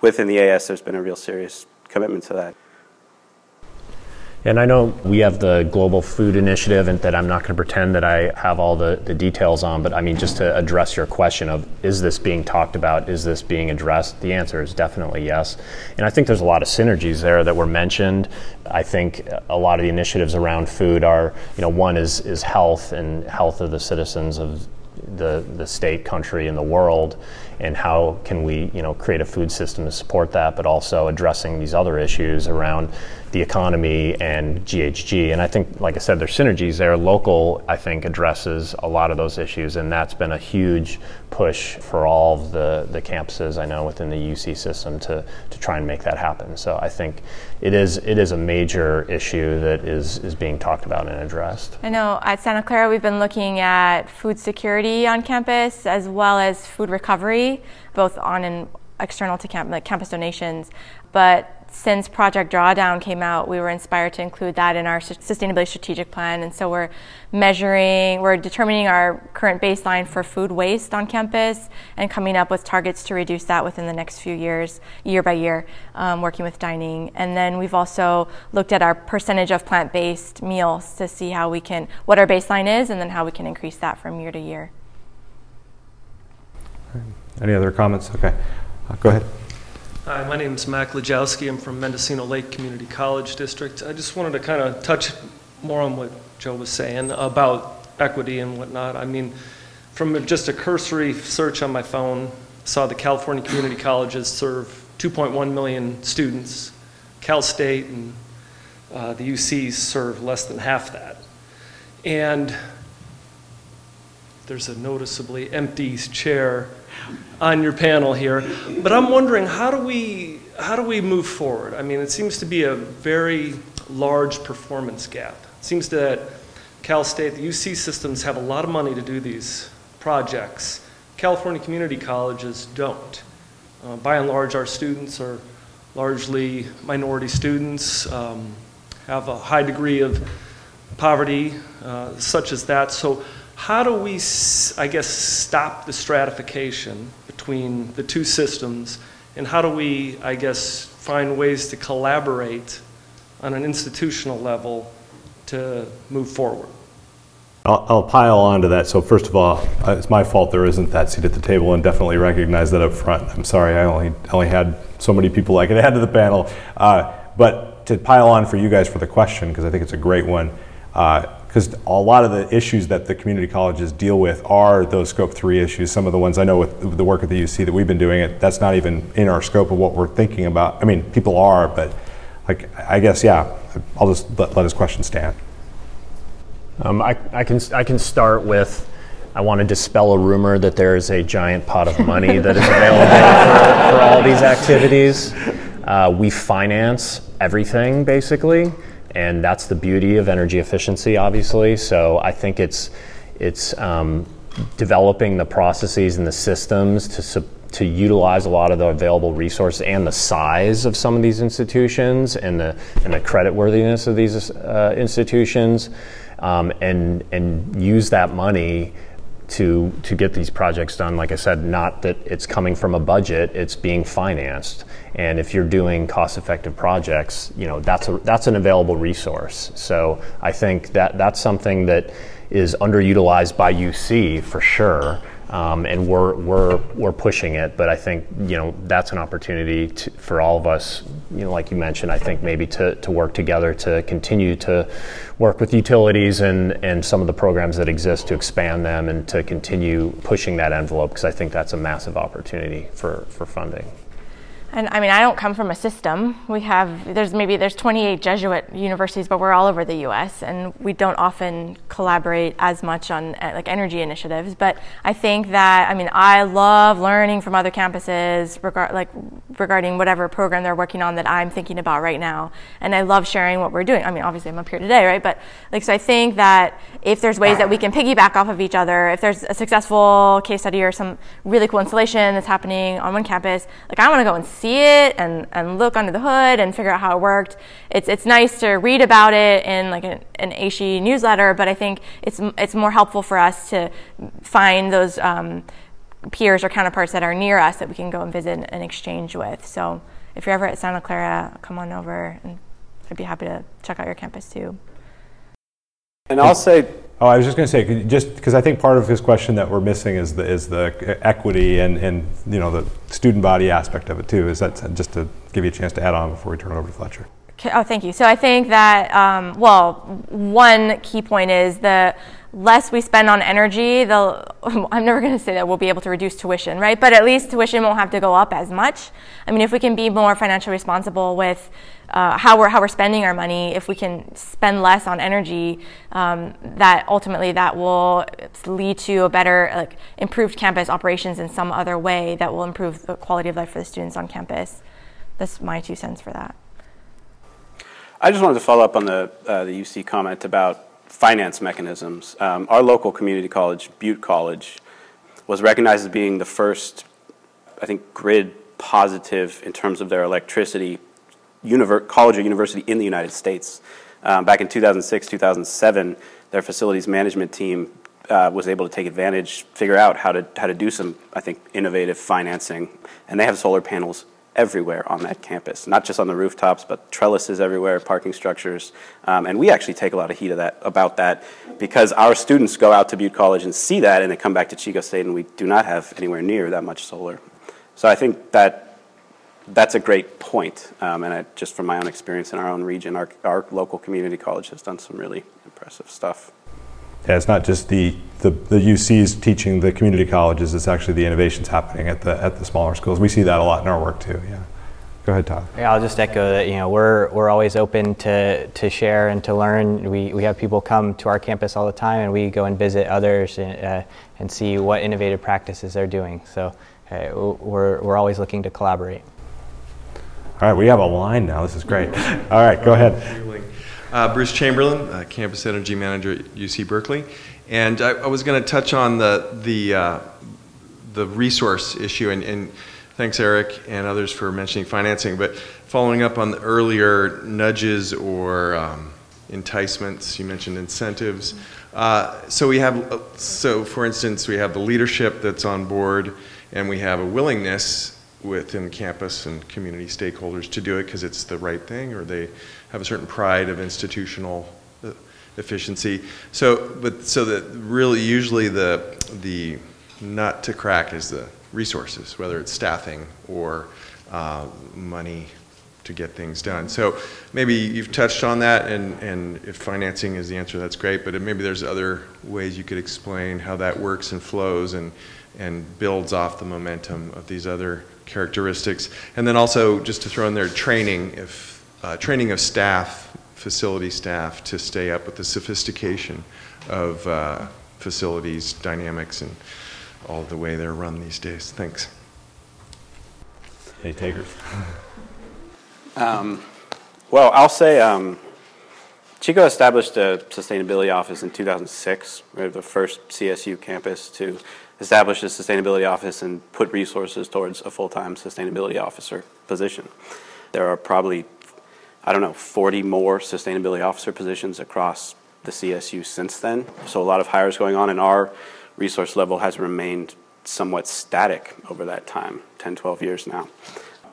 within the A S, there's been a real serious commitment to that. And I know we have the Global Food Initiative, and that I'm not going to pretend that I have all the, the details on, but I mean, just to address your question of, is this being talked about? Is this being addressed? The answer is definitely yes. And I think there's a lot of synergies there that were mentioned. I think a lot of the initiatives around food are, you know, one is, is health and health of the citizens of the the state, country, and the world, and how can we, you know, create a food system to support that, but also addressing these other issues around the economy and G H G. And I think, like I said, there's synergies there. Local, I think, addresses a lot of those issues, and that's been a huge push for all of the, the campuses I know within the U C system to, to try and make that happen. So I think it is it is a major issue that is, is being talked about and addressed. I know at Santa Clara we've been looking at food security on campus as well as food recovery, both on and external to camp, like campus donations. But since Project Drawdown came out, we were inspired to include that in our sustainability strategic plan. And so we're measuring, we're determining our current baseline for food waste on campus and coming up with targets to reduce that within the next few years, year by year, um, working with dining. And then we've also looked at our percentage of plant-based meals to see how we can, what our baseline is, and then how we can increase that from year to year. Any other comments? Okay, uh, go ahead. Hi, my name is Mac Lejowski. I'm from Mendocino Lake Community College District. I just wanted to kind of touch more on what Joe was saying about equity and whatnot. I mean, from just a cursory search on my phone, saw the California community colleges serve two point one million students. Cal State and uh, the U Cs serve less than half that. And there's a noticeably empty chair on your panel here, but I'm wondering, how do we how do we move forward? I mean, it seems to be a very large performance gap. It seems that Cal State, the U C systems have a lot of money to do these projects. California community colleges don't. Uh, by and large, our students are largely minority students, um, have a high degree of poverty, uh, such as that. So how do we, I guess, stop the stratification between the two systems, and how do we, I guess, find ways to collaborate on an institutional level to move forward? I'll, I'll pile onto that. So first of all, it's my fault there isn't that seat at the table, and definitely recognize that up front. I'm sorry, I only, only had so many people I could add to the panel. Uh, but to pile on for you guys for the question, because I think it's a great one, uh, because a lot of the issues that the community colleges deal with are those scope three issues. Some of the ones I know with the work at the U C that we've been doing, it, that's not even in our scope of what we're thinking about. I mean, people are, but like, I guess, yeah, I'll just let, let his question stand. Um, I, I can I can start with, I want to dispel a rumor that there is a giant pot of money that is available for, for all these activities. Uh, we finance everything, basically. And that's the beauty of energy efficiency, obviously. So I think it's it's um, developing the processes and the systems to su- to utilize a lot of the available resources and the size of some of these institutions and the and the creditworthiness of these uh, institutions, um, and and use that money to to get these projects done. Like I said, not that it's coming from a budget, it's being financed. And if you're doing cost-effective projects, you know, that's a, that's an available resource. So I think that that's something that is underutilized by U C for sure. Um, and we're we're we're pushing it, but I think, you know, that's an opportunity to, for all of us, you know, like you mentioned, I think maybe to, to work together to continue to work with utilities and, and some of the programs that exist to expand them and to continue pushing that envelope, because I think that's a massive opportunity for, for funding. And I mean, I don't come from a system. We have, there's maybe, there's twenty-eight Jesuit universities, but we're all over the U S and we don't often collaborate as much on uh, like energy initiatives. But I think that, I mean, I love learning from other campuses regard, like regarding whatever program they're working on that I'm thinking about right now. And I love sharing what we're doing. I mean, obviously I'm up here today, right? But like, so I think that if there's ways that we can piggyback off of each other, if there's a successful case study or some really cool installation that's happening on one campus, like I want to go and see see it and, and look under the hood and figure out how it worked. It's it's nice to read about it in like an, an A S H E newsletter, but I think it's it's more helpful for us to find those um, peers or counterparts that are near us that we can go and visit and exchange with. So if you're ever at Santa Clara, come on over, and I'd be happy to check out your campus too. And I'll say, oh, I was just going to say, just because I think part of his question that we're missing is the is the equity and, and you know the student body aspect of it too. Is that just to give you a chance to add on before we turn it over to Fletcher? Okay. Oh, thank you. So I think that um, well, one key point is the less we spend on energy, the, I'm never going to say that we'll be able to reduce tuition, right? But at least tuition won't have to go up as much. I mean, if we can be more financially responsible with uh, how we're how we're spending our money, if we can spend less on energy, um, that ultimately that will lead to a better, like, improved campus operations in some other way that will improve the quality of life for the students on campus. That's my two cents for that. I just wanted to follow up on the uh, the U C comment about finance mechanisms. Um, our local community college, Butte College, was recognized as being the first, I think, grid positive in terms of their electricity univer- college or university in the United States. Um, back in two thousand six, two thousand seven, their facilities management team uh, was able to take advantage, figure out how to how to do some, I think, innovative financing, and they have solar panels everywhere on that campus, not just on the rooftops, but trellises everywhere, parking structures. Um, and we actually take a lot of heat of that, about that, because our students go out to Butte College and see that, and they come back to Chico State, and we do not have anywhere near that much solar. So I think that that's a great point. Um, and I, just from my own experience in our own region, our, our local community college has done some really impressive stuff. Yeah, it's not just the, the, the U Cs teaching the community colleges, it's actually the innovations happening at the at the smaller schools. We see that a lot in our work too, yeah. Go ahead, Tyler. Yeah, I'll just echo that, you know, we're we're always open to, to share and to learn. We we have people come to our campus all the time, and we go and visit others and, uh, and see what innovative practices they're doing. So uh, we're we're always looking to collaborate. All right, we have a line now, this is great. All right, go ahead. Uh, Bruce Chamberlain, uh, Campus Energy Manager at U C Berkeley, and I, I was going to touch on the the uh, the resource issue, and, and thanks Eric and others for mentioning financing, but following up on the earlier nudges or um, enticements, you mentioned incentives. Uh, so we have, so for instance, we have the leadership that's on board, and we have a willingness within campus and community stakeholders to do it because it's the right thing, or they have a certain pride of institutional efficiency. So, but so that really usually the the nut to crack is the resources, whether it's staffing or uh, money to get things done. So maybe you've touched on that, and, and if financing is the answer, that's great. But it, maybe there's other ways you could explain how that works and flows and and builds off the momentum of these other characteristics. And then also, just to throw in there, training, if uh, training of staff, facility staff, to stay up with the sophistication of uh, facilities dynamics and all the way they're run these days. Thanks. Hey, takers. Um, well, I'll say um, Chico established a sustainability office in two thousand six. We were the first C S U campus to establish a sustainability office and put resources towards a full-time sustainability officer position. There are probably, I don't know, forty more sustainability officer positions across the C S U since then. So a lot of hires going on, and our resource level has remained somewhat static over that time, ten, twelve years now.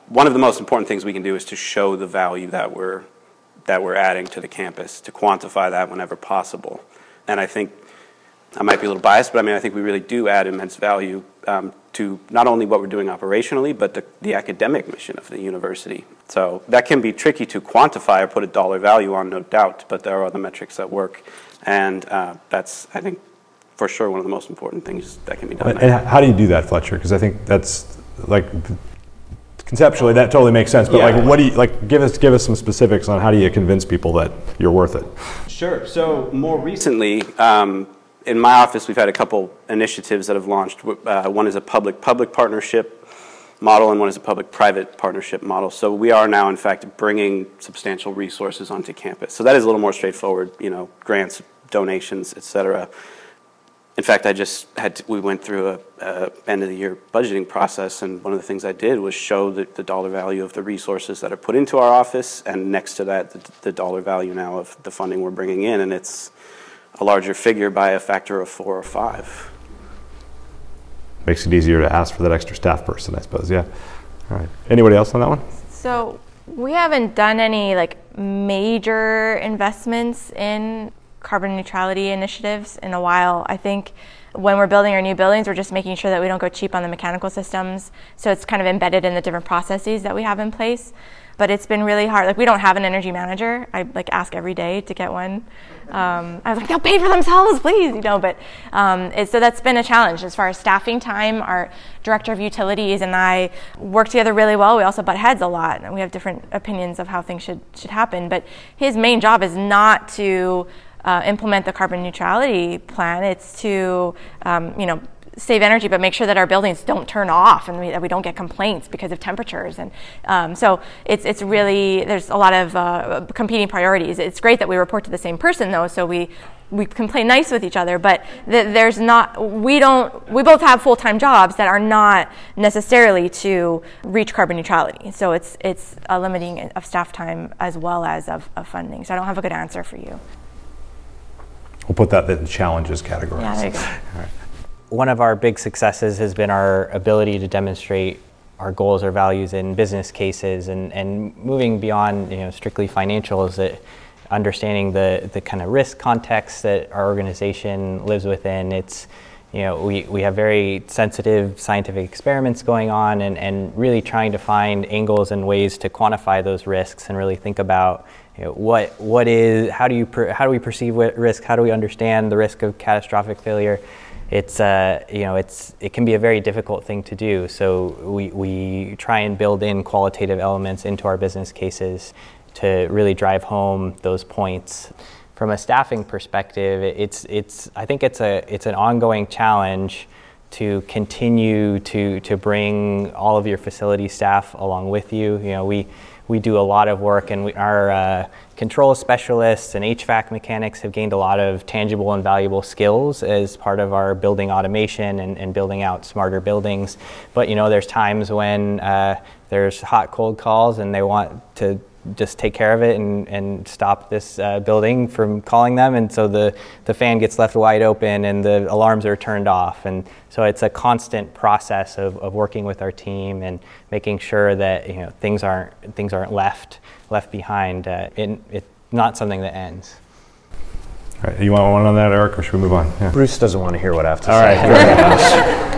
One of the most important things we can do is to show the value that we're that we're adding to the campus, to quantify that whenever possible. And I think I might be a little biased, but I mean, I think we really do add immense value um, to not only what we're doing operationally, but the, the academic mission of the university. So that can be tricky to quantify or put a dollar value on, no doubt, but there are other metrics that work. And uh, that's, I think, for sure one of the most important things that can be done. And, and how do you do that, Fletcher? Because I think that's, like, conceptually that totally makes sense, but yeah. like, what do you, like, give us, give us some specifics on how do you convince people that you're worth it? Sure, so more recently, um, in my office, we've had a couple initiatives that have launched. Uh, one is a public-public partnership model, and one is a public-private partnership model. So we are now, in fact, bringing substantial resources onto campus. So that is a little more straightforward, you know, grants, donations, et cetera. In fact, I just had to, we went through a, a end-of-the-year budgeting process, and one of the things I did was show the, the dollar value of the resources that are put into our office, and next to that, the, the dollar value now of the funding we're bringing in, and it's a larger figure by a factor of four or five. Makes it easier to ask for that extra staff person, I suppose, yeah. All right, anybody else on that one? So we haven't done any like major investments in carbon neutrality initiatives in a while. I think when we're building our new buildings, we're just making sure that we don't go cheap on the mechanical systems. So it's kind of embedded in the different processes that we have in place. But it's been really hard. Like, we don't have an energy manager. I like ask every day to get one. Um, I was like, they'll pay for themselves, please, you know. But um, it, so that's been a challenge as far as staffing time. Our director of utilities and I work together really well. We also butt heads a lot, and we have different opinions of how things should should happen. But his main job is not to uh, implement the carbon neutrality plan. It's to um, you know. save energy, but make sure that our buildings don't turn off and we, that we don't get complaints because of temperatures. And um, so it's it's really, there's a lot of uh, competing priorities. It's great that we report to the same person, though, so we we can play nice with each other, but th- there's not, we don't, we both have full-time jobs that are not necessarily to reach carbon neutrality. So it's it's a limiting of staff time as well as of, of funding. So I don't have a good answer for you. We'll put that in the challenges category. Yeah, there you go. All right. One of our big successes has been our ability to demonstrate our goals or values in business cases, and, and moving beyond, you know, strictly financial, is that understanding the, the kind of risk context that our organization lives within. It's, you know, we, we have very sensitive scientific experiments going on, and, and really trying to find angles and ways to quantify those risks and really think about, you know, what what is, how do you per, how do we perceive what risk, how do we understand the risk of catastrophic failure. It's uh, you know, it's it can be a very difficult thing to do. So we we try and build in qualitative elements into our business cases to really drive home those points. From a staffing perspective, it's it's I think it's a it's an ongoing challenge to continue to to bring all of your facility staff along with you. You know, we. We do a lot of work, and we, our uh, control specialists and H V A C mechanics have gained a lot of tangible and valuable skills as part of our building automation and, and building out smarter buildings. But, you know, there's times when uh, there's hot, cold calls, and they want to just take care of it and, and stop this uh, building from calling them. And so the, the fan gets left wide open and the alarms are turned off. And so it's a constant process of, of working with our team and making sure that, you know, things aren't things aren't left left behind. Uh, it, it's not something that ends. All right, you want one on that, Eric, or should we move on? Yeah. Bruce doesn't want to hear what I have to All say. All right.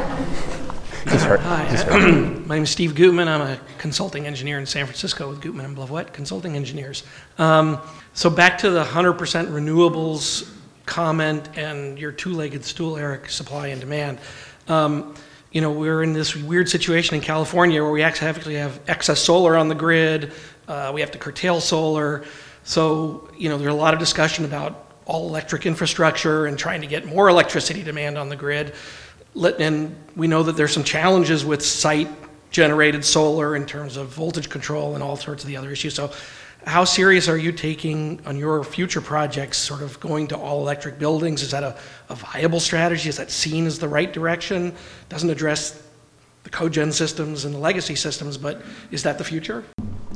He's hurt. Hi. He's hurt. My name is Steve Gutman. I'm a consulting engineer in San Francisco with Gutman and Blavuette Consulting Engineers. Um, so back to the one hundred percent renewables comment and your two-legged stool, Eric, supply and demand. Um, you know, we're in this weird situation in California where we actually have excess solar on the grid. Uh, we have to curtail solar. So, you know, there's a lot of discussion about all-electric infrastructure and trying to get more electricity demand on the grid. Let, and we know that there's some challenges with site generated solar in terms of voltage control and all sorts of the other issues. So how serious are you taking on your future projects, sort of going to all electric buildings? Is that a, a viable strategy? Is that seen as the right direction? Doesn't address the cogen systems and the legacy systems, but is that the future?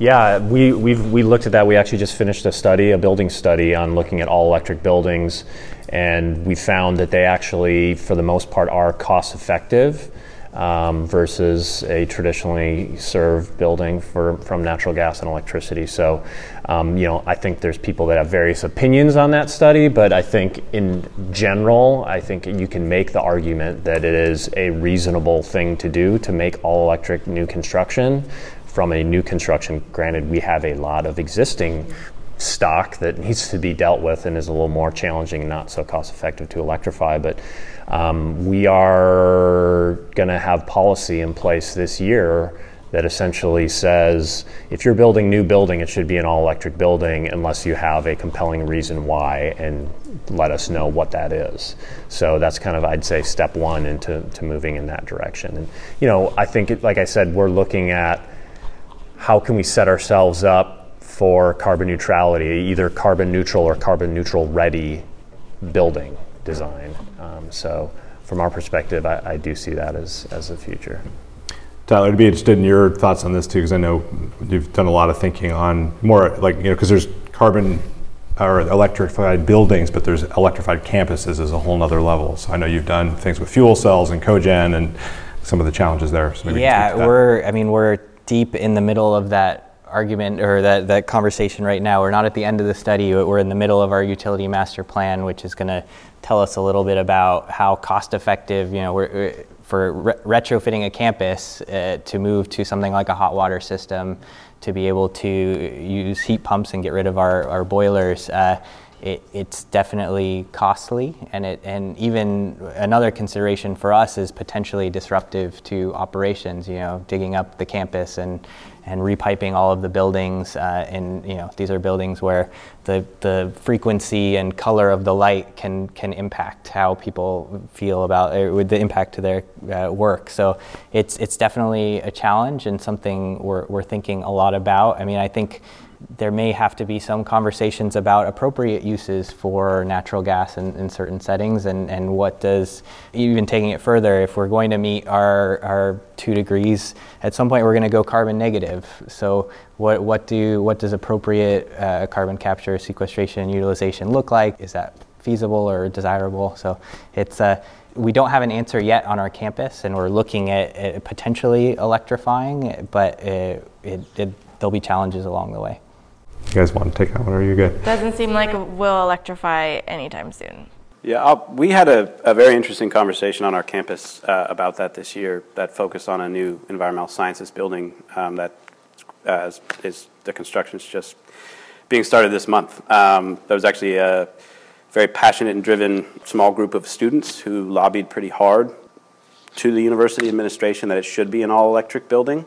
Yeah, we we've we looked at that. We actually just finished a study, a building study on looking at all electric buildings, and we found that they actually, for the most part, are cost effective. Um, versus a traditionally served building for, from natural gas and electricity. So, um, you know, I think there's people that have various opinions on that study, but I think in general, I think you can make the argument that it is a reasonable thing to do to make all electric new construction from a new construction. Granted, we have a lot of existing stock that needs to be dealt with and is a little more challenging and not so cost effective to electrify, but um, we are going to have policy in place this year that essentially says if you're building new building, it should be an all electric building unless you have a compelling reason why, and let us know what that is. So that's kind of, I'd say, step one into to moving in that direction. And, you know, I think it, like I said, we're looking at how can we set ourselves up for carbon neutrality, either carbon neutral or carbon neutral ready building design. Um, so from our perspective, I, I do see that as, as the future. Tyler, I'd be interested in your thoughts on this too, because I know you've done a lot of thinking on more like, you know, because there's carbon or electrified buildings, but there's electrified campuses as a whole nother level. So I know you've done things with fuel cells and cogen and some of the challenges there. So maybe yeah, we're, I mean, we're deep in the middle of that argument or that, that conversation right now. We're not at the end of the study, but we're in the middle of our utility master plan, which is going to tell us a little bit about how cost effective, you know, we're, for re- retrofitting a campus uh, to move to something like a hot water system to be able to use heat pumps and get rid of our, our boilers. Uh, It, it's definitely costly, and it and even another consideration for us is potentially disruptive to operations. You know, digging up the campus and and repiping all of the buildings, uh, and you know, these are buildings where the the frequency and color of the light can can impact how people feel about it, with the impact to their uh, work. So it's it's definitely a challenge and something we're we're thinking a lot about. I mean, I think there may have to be some conversations about appropriate uses for natural gas in, in certain settings, and, and what does, even taking it further, if we're going to meet our our two degrees, at some point we're going to go carbon negative. So what what do what does appropriate uh, carbon capture, sequestration, and utilization look like? Is that feasible or desirable? So it's uh, we don't have an answer yet on our campus, and we're looking at, at potentially electrifying, but it, it, it, there'll be challenges along the way. You guys want to take that one, or are you good? Doesn't seem like we'll electrify anytime soon. Yeah, I'll, we had a, a very interesting conversation on our campus uh, about that this year that focused on a new environmental sciences building um, that uh, is, is the construction's just being started this month. Um, there was actually a very passionate and driven small group of students who lobbied pretty hard to the university administration that it should be an all-electric building.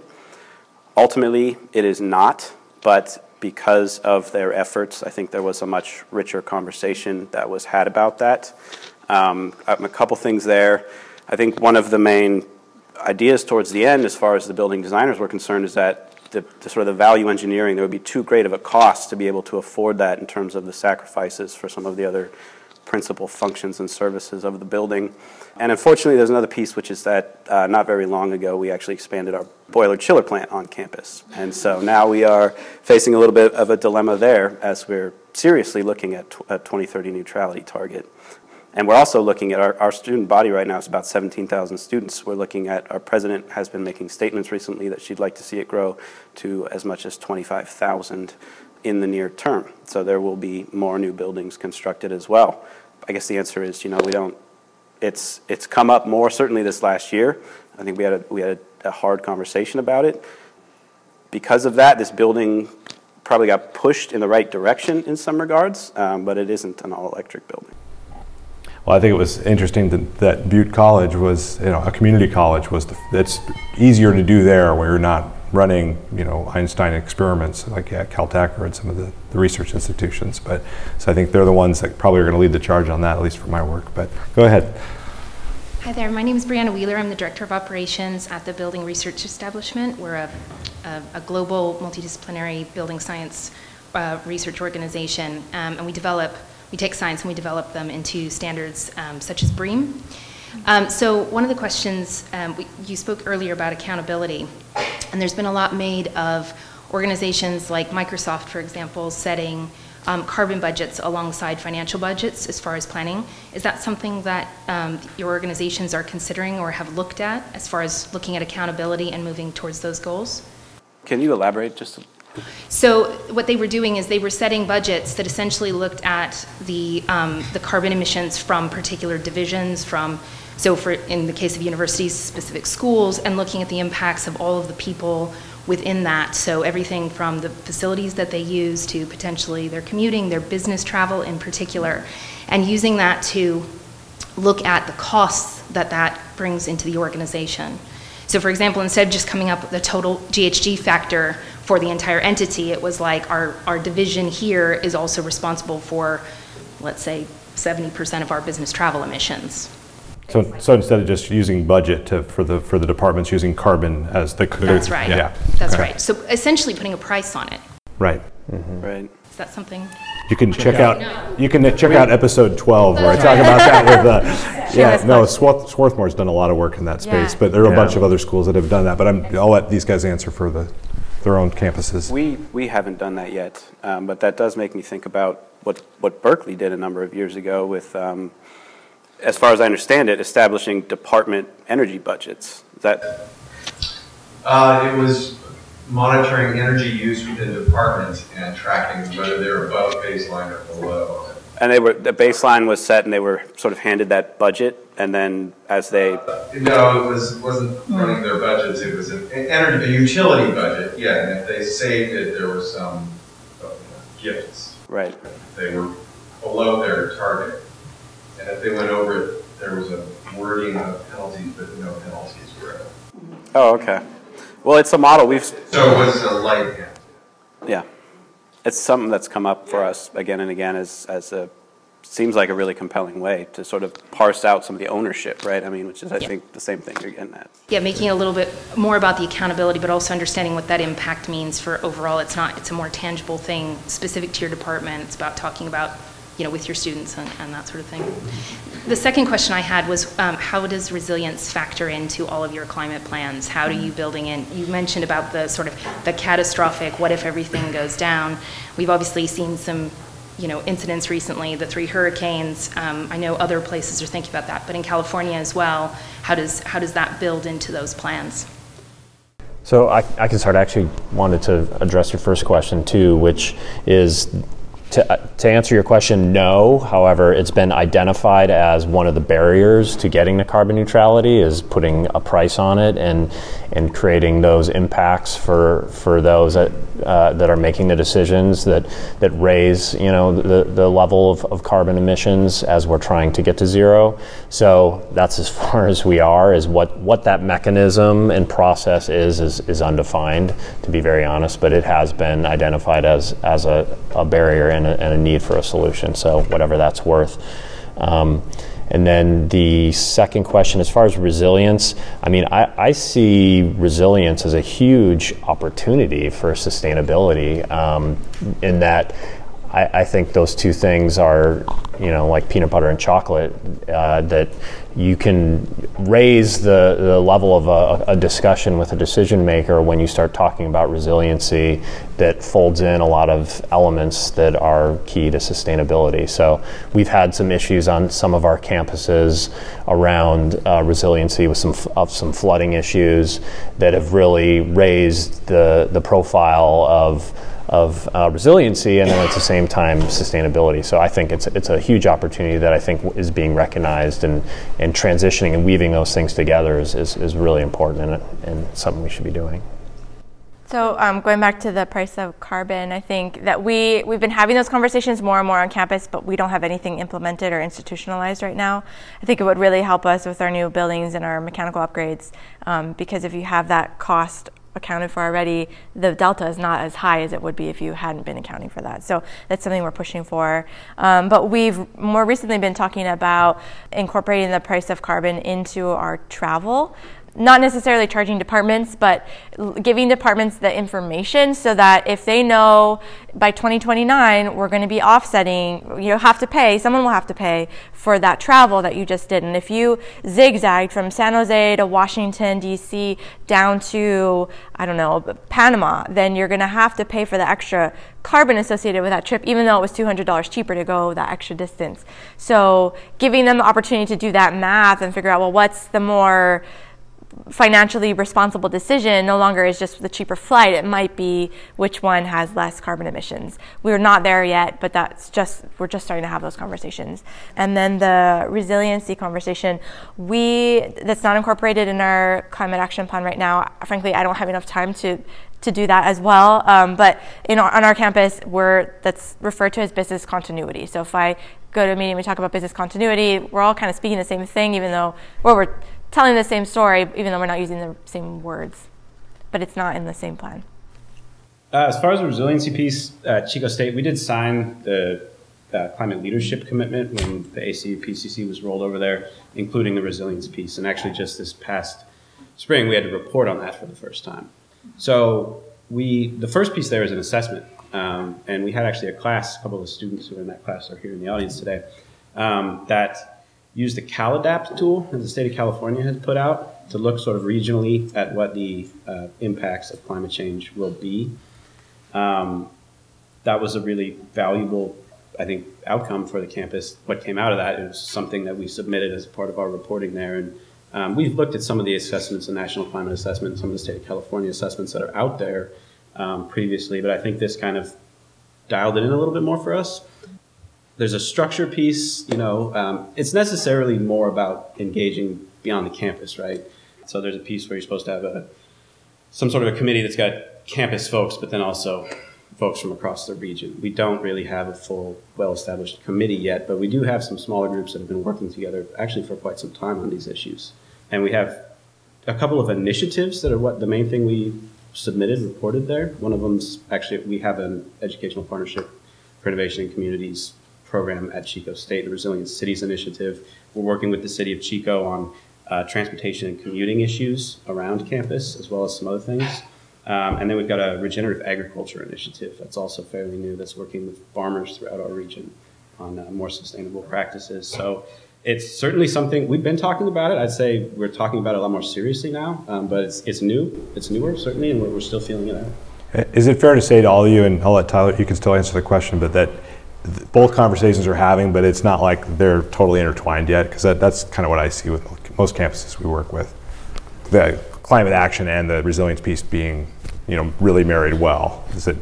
Ultimately, it is not, but because of their efforts, I think there was a much richer conversation that was had about that. Um, a couple things there. I think one of the main ideas towards the end, as far as the building designers were concerned, is that the, the sort of the value engineering, there would be too great of a cost to be able to afford that in terms of the sacrifices for some of the other principal functions and services of the building. And unfortunately, there's another piece, which is that uh, not very long ago, we actually expanded our boiler chiller plant on campus. And so now we are facing a little bit of a dilemma there, as we're seriously looking at a twenty thirty neutrality target. And we're also looking at our, our student body right now is about seventeen thousand students. We're looking at, our president has been making statements recently that she'd like to see it grow to as much as twenty-five thousand in the near term. So there will be more new buildings constructed as well. I guess the answer is, you know, we don't, it's it's come up more certainly this last year. I think we had a, we had a, a hard conversation about it. Because of that, this building probably got pushed in the right direction in some regards, um, but it isn't an all-electric building. Well, I think it was interesting that, that Butte College was, you know, a community college was, the, it's easier to do there where you're not running, you know, Einstein experiments like at Caltech or at some of the, the research institutions. But so I think they're the ones that probably are going to lead the charge on that, at least for my work. But go ahead. Hi there. My name is Brianna Wheeler. I'm the Director of Operations at the Building Research Establishment. We're a, a, a global multidisciplinary building science uh, research organization, um, and we develop, we take science and we develop them into standards um, such as BREEAM. Um, so one of the questions, um, we, you spoke earlier about accountability, and there's been a lot made of organizations like Microsoft, for example, setting um, carbon budgets alongside financial budgets as far as planning. Is that something that um, your organizations are considering or have looked at as far as looking at accountability and moving towards those goals? Can you elaborate just a- So what they were doing is they were setting budgets that essentially looked at the um, the carbon emissions from particular divisions, from so for in the case of universities, specific schools, and looking at the impacts of all of the people within that. So everything from the facilities that they use to potentially their commuting, their business travel in particular, and using that to look at the costs that that brings into the organization. So for example, instead of just coming up with the total G H G factor for the entire entity, it was like our, our division here is also responsible for, let's say, seventy percent of our business travel emissions. So, so instead of just using budget to, for the for the departments, using carbon as the... That's right. Yeah. yeah. That's okay. Right. So essentially putting a price on it. Right. Mm-hmm. Right. Is that something? You can check out no. you can check out episode twelve where I talk about that with uh, yeah no Swarth- Swarthmore's done a lot of work in that space, yeah. but there are a yeah. bunch of other schools that have done that. But I'm, I'll let these guys answer for the their own campuses. We we haven't done that yet, um, but that does make me think about what what Berkeley did a number of years ago with, um, as far as I understand it, establishing department energy budgets. Is that uh, it was. monitoring energy use within departments and tracking whether they're above baseline or below. And they were, the baseline was set, and they were sort of handed that budget, and then as they... Uh, no, it was, wasn't running their budgets. It was an energy, a utility budget, yeah, and if they saved it, there were some uh, gifts. Right. They were below their target, and if they went over it, there was a wording of penalties, but no penalties were ever. Oh, okay. Well, it's a model we've... So it was a light hand. Yeah. It's something that's come up for us again and again as, as a, seems like a really compelling way to sort of parse out some of the ownership, right? I mean, which is, I yeah. think, the same thing you're getting at. Yeah, making it a little bit more about the accountability, but also understanding what that impact means for overall. It's not, it's a more tangible thing specific to your department. It's about talking about, you know, with your students and, and that sort of thing. The second question I had was, um, how does resilience factor into all of your climate plans? How do you building in? You mentioned about the sort of the catastrophic, what if everything goes down? We've obviously seen some, you know, incidents recently, the three hurricanes. Um, I know other places are thinking about that, but in California as well, how does how does that build into those plans? So I, I can start. I actually wanted to address your first question too, which is. To, to answer your question, no. However, it's been identified as one of the barriers to getting to carbon neutrality is putting a price on it and and creating those impacts for for those that uh, that are making the decisions that that raise, you know, the the level of, of carbon emissions as we're trying to get to zero. So that's as far as we are. Is what what that mechanism and process is is is undefined, to be very honest. But it has been identified as as a, a barrier. And a, and a need for a solution, so whatever that's worth. Um, and then the second question, as far as resilience, I mean, I, I see resilience as a huge opportunity for sustainability um, in that I, I think those two things are, you know, like peanut butter and chocolate, uh, that you can raise the, the level of a, a discussion with a decision maker when you start talking about resiliency that folds in a lot of elements that are key to sustainability. So we've had some issues on some of our campuses around uh, resiliency with some f- of some flooding issues that have really raised the, the profile of of uh, resiliency and then at the same time sustainability. So I think it's it's a huge opportunity that I think is being recognized, and, and transitioning and weaving those things together is, is, is really important and, and something we should be doing. So um, going back to the price of carbon, I think that we, we've been having those conversations more and more on campus, but we don't have anything implemented or institutionalized right now. I think it would really help us with our new buildings and our mechanical upgrades, um, because if you have that cost accounted for already, the delta is not as high as it would be if you hadn't been accounting for that. So that's something we're pushing for. Um, but we've more recently been talking about incorporating the price of carbon into our travel. Not necessarily charging departments, but giving departments the information so that if they know by twenty twenty-nine we're going to be offsetting, you have to pay, someone will have to pay for that travel that you just did. And if you zigzagged from San Jose to Washington, D C down to, I don't know, Panama, then you're going to have to pay for the extra carbon associated with that trip, even though it was two hundred dollars cheaper to go that extra distance. So giving them the opportunity to do that math and figure out, well, what's the more financially responsible decision? No longer is just the cheaper flight, it might be which one has less carbon emissions. We're not there yet, but that's just, we're just starting to have those conversations. And then the resiliency conversation, we, that's not incorporated in our climate action plan right now. Frankly, I don't have enough time to to do that as well, um, but in our, on our campus, we're, that's referred to as business continuity. So if I go to a meeting, we talk about business continuity, we're all kind of speaking the same thing, even though, well, we're telling the same story, even though we're not using the same words, but it's not in the same plan. Uh, as far as the resiliency piece, uh, Chico State, we did sign the uh, climate leadership commitment when the A C U P C C was rolled over there, including the resilience piece. And actually just this past spring, we had to report on that for the first time. So we, the first piece there is an assessment. Um, and we had actually a class, a couple of students who were in that class are here in the audience today, um, that use the CalAdapt tool that the state of California has put out to look sort of regionally at what the uh, impacts of climate change will be. Um, that was a really valuable, I think, outcome for the campus. What came out of that is something that we submitted as part of our reporting there. And um, we've looked at some of the assessments, the National Climate Assessment, some of the state of California assessments that are out there um, previously, but I think this kind of dialed it in a little bit more for us. there's a structure piece, you know, um, it's necessarily more about engaging beyond the campus, right? So there's a piece where you're supposed to have a some sort of a committee that's got campus folks, but then also folks from across the region. We don't really have a full, well-established committee yet, but we do have some smaller groups that have been working together actually for quite some time on these issues. And we have a couple of initiatives that are what the main thing we submitted, reported there. One of them's actually, we have an Educational Partnership for Innovation in Communities program at Chico State, the Resilient Cities Initiative. We're working with the city of Chico on uh, transportation and commuting issues around campus, as well as some other things. Um, and then we've got a regenerative agriculture initiative that's also fairly new, that's working with farmers throughout our region on uh, more sustainable practices. So it's certainly something, we've been talking about it. I'd say we're talking about it a lot more seriously now, um, but it's it's new, it's newer certainly, and we're, we're still feeling it out. Is it fair to say to all of you, and I'll let Tyler, you can still answer the question, but that th- both conversations are having, but it's not like they're totally intertwined yet, because that, that's kind of what I see with most campuses we work with. The climate action and the resilience piece being, you know, really married well. Is it?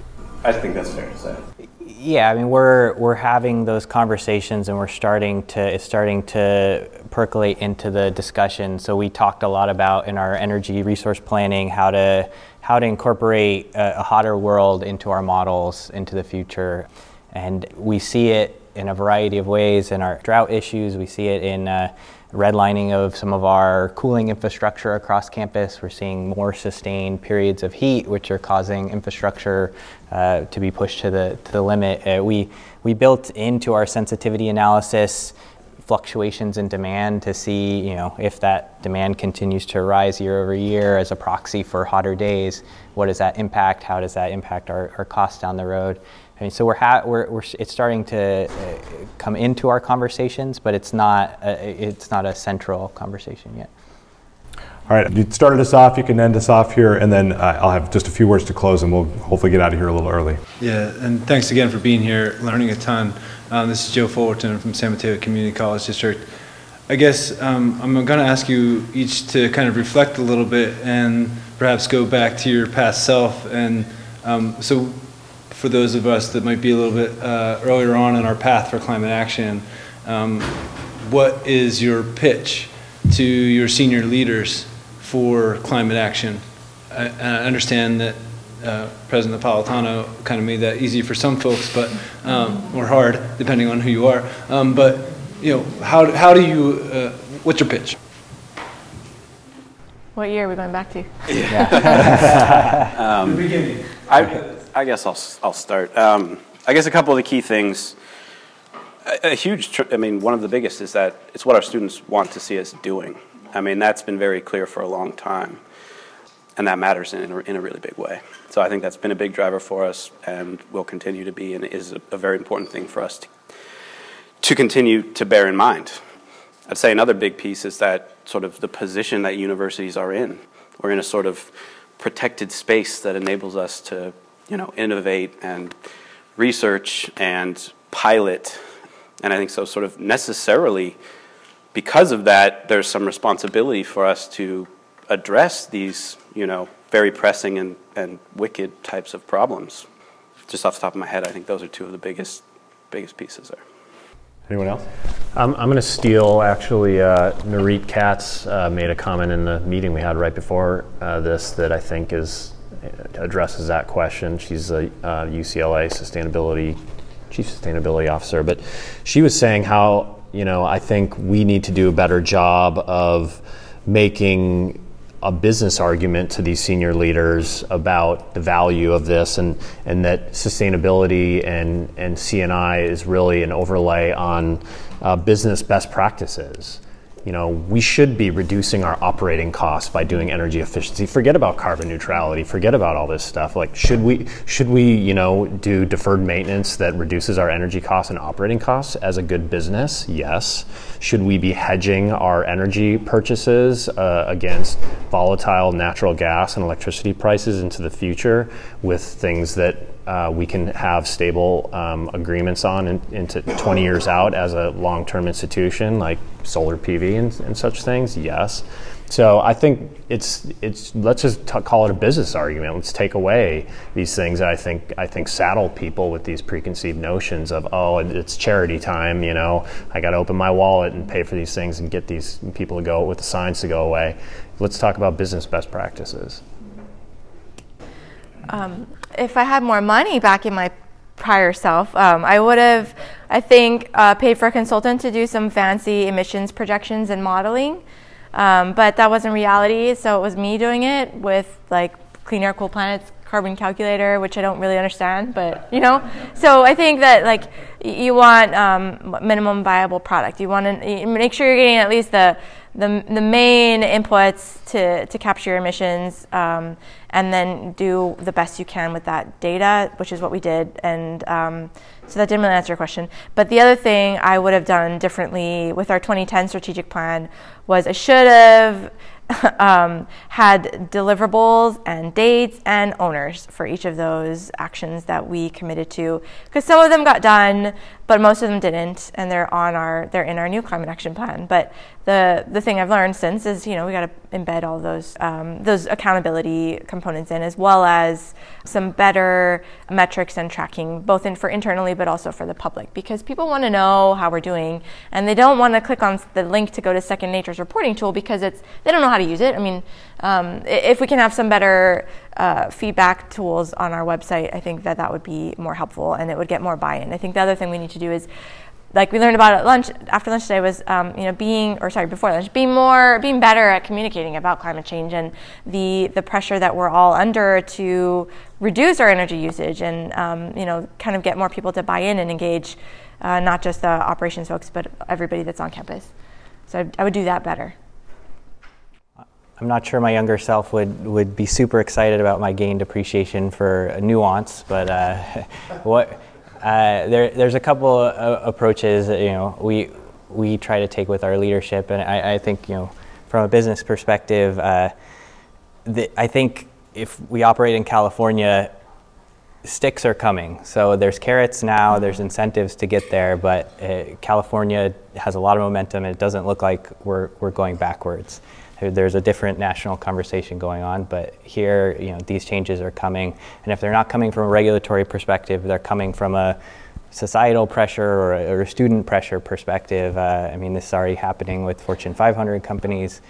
I think that's fair to say. Yeah, I mean, we're we're having those conversations, and we're starting to it's starting to percolate into the discussion. So we talked a lot about in our energy resource planning how to how to incorporate a, a hotter world into our models into the future, and we see it in a variety of ways in our drought issues. We see it in uh, redlining of some of our cooling infrastructure across campus. We're seeing more sustained periods of heat, which are causing infrastructure uh, to be pushed to the to the limit. Uh, we we built into our sensitivity analysis fluctuations in demand to see, you know, if that demand continues to rise year over year as a proxy for hotter days, what does that impact? How does that impact our, our costs down the road? I mean, so we're, ha- we're we're it's starting to uh, come into our conversations, but it's not a, it's not a central conversation yet. All right, you started us off. You can end us off here, and then uh, I'll have just a few words to close, and we'll hopefully get out of here a little early. Yeah, and thanks again for being here, learning a ton. Um, this is Joe Fullerton from San Mateo Community College District. I guess um, I'm going to ask you each to kind of reflect a little bit and perhaps go back to your past self, and um, so. For those of us that might be a little bit uh, earlier on in our path for climate action, um, what is your pitch to your senior leaders for climate action? I, I understand that uh, President Napolitano kind of made that easy for some folks, but um, or hard, depending on who you are. Um, but you know, how how do you? Uh, what's your pitch? What year are we going back to? Yeah. um, the beginning. I, I guess I'll I'll start. Um, I guess a couple of the key things, a, a huge, tr- I mean, one of the biggest is that it's what our students want to see us doing. I mean, that's been very clear for a long time, and that matters in, in, a, in a really big way. So I think that's been a big driver for us and will continue to be, and is a, a very important thing for us to, to continue to bear in mind. I'd say another big piece is that sort of the position that universities are in. We're in a sort of protected space that enables us to, you know, innovate and research and pilot. And I think so sort of necessarily because of that, there's some responsibility for us to address these, you know, very pressing and, and wicked types of problems. Just off the top of my head, I think those are two of the biggest, biggest pieces there. Anyone else? I'm, I'm going to steal, actually, uh, Nareet Katz uh, made a comment in the meeting we had right before uh, this that I think is addresses that question. She's a uh, U C L A sustainability, chief sustainability officer, but she was saying how, you know, I think we need to do a better job of making a business argument to these senior leaders about the value of this, and, and that sustainability and, and C and I is really an overlay on uh, business best practices. You know, we should be reducing our operating costs by doing energy efficiency. Forget about carbon neutrality. Forget about all this stuff. Like, should we, should we, you know, do deferred maintenance that reduces our energy costs and operating costs as a good business? Yes. Should we be hedging our energy purchases uh, against volatile natural gas and electricity prices into the future with things that uh, we can have stable um, agreements on in, into twenty years out as a long-term institution, like solar P V and, and such things? Yes. So I think it's it's let's just t- call it a business argument. Let's take away these things that I think I think saddle people with these preconceived notions of, oh, it's charity time, you know, I got to open my wallet and pay for these things and get these people to go with the signs to go away. Let's talk about business best practices. Um, if I had more money back in my prior self, um, I would have, I think, uh, paid for a consultant to do some fancy emissions projections and modeling. Um, but that wasn't reality, so it was me doing it with like Clean Air Cool Planet's carbon calculator, which I don't really understand, but you know. So I think that like you want um, minimum viable product. You want to make sure you're getting at least the the, the main inputs to, to capture your emissions, um, and then do the best you can with that data, which is what we did. And um, so that didn't really answer your question. But the other thing I would have done differently with our twenty ten strategic plan was I should have um, had deliverables and dates and owners for each of those actions that we committed to, because some of them got done, but most of them didn't, and they're on our they're in our new climate action plan. But the the thing I've learned since is, you know, we got to embed all those um, those accountability components in, as well as some better metrics and tracking, both in for internally but also for the public, because people want to know how we're doing, and they don't want to click on the link to go to Second Nature's reporting tool because it's they don't know how to use it. I mean, um, if we can have some better Uh, feedback tools on our website, I think that that would be more helpful, and it would get more buy-in. I think the other thing we need to do is, like we learned about at lunch, after lunch today, was um, you know being or sorry before lunch, being more, being better at communicating about climate change and the the pressure that we're all under to reduce our energy usage, and um, you know kind of get more people to buy in and engage, uh, not just the operations folks, but everybody that's on campus. So I, I would do that better. I'm not sure my younger self would, would be super excited about my gained appreciation for nuance, but uh, what uh, there there's a couple of approaches that, you know, we we try to take with our leadership, and I, I think, you know, from a business perspective, uh, the, I think if we operate in California, sticks are coming. So there's carrots now, there's incentives to get there, but uh, California has a lot of momentum, and it doesn't look like we're we're going backwards. There's a different national conversation going on, but here, you know, these changes are coming, and if they're not coming from a regulatory perspective, they're coming from a societal pressure or a, or a student pressure perspective. Uh, I mean, this is already happening with Fortune five hundred companies,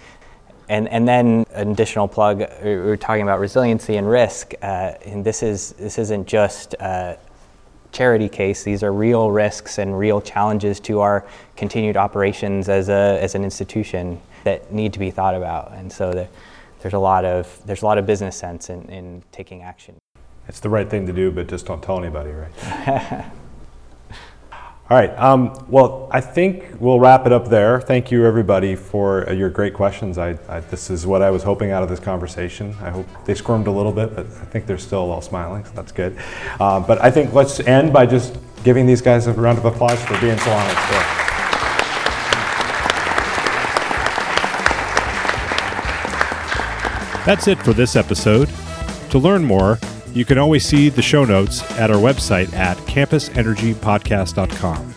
and and then an additional plug. We were talking about resiliency and risk, uh, and this is this isn't just a charity case. These are real risks and real challenges to our continued operations as a as an institution that need to be thought about, and so the, there's a lot of there's a lot of business sense in, in taking action. It's the right thing to do, but just don't tell anybody, right? All right. Um, well, I think we'll wrap it up there. Thank you, everybody, for uh, your great questions. I, I this is what I was hoping out of this conversation. I hope they squirmed a little bit, but I think they're still all smiling, so that's good. Uh, but I think let's end by just giving these guys a round of applause for being so honest. So. That's it for this episode. To learn more, you can always see the show notes at our website at campus energy podcast dot com.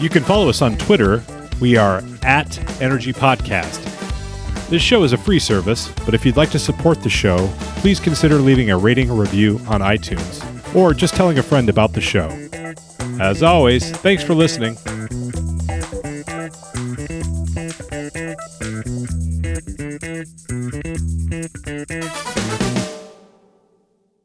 You can follow us on Twitter. We are at Energy Podcast. This show is a free service, but if you'd like to support the show, please consider leaving a rating or review on iTunes, or just telling a friend about the show. As always, thanks for listening.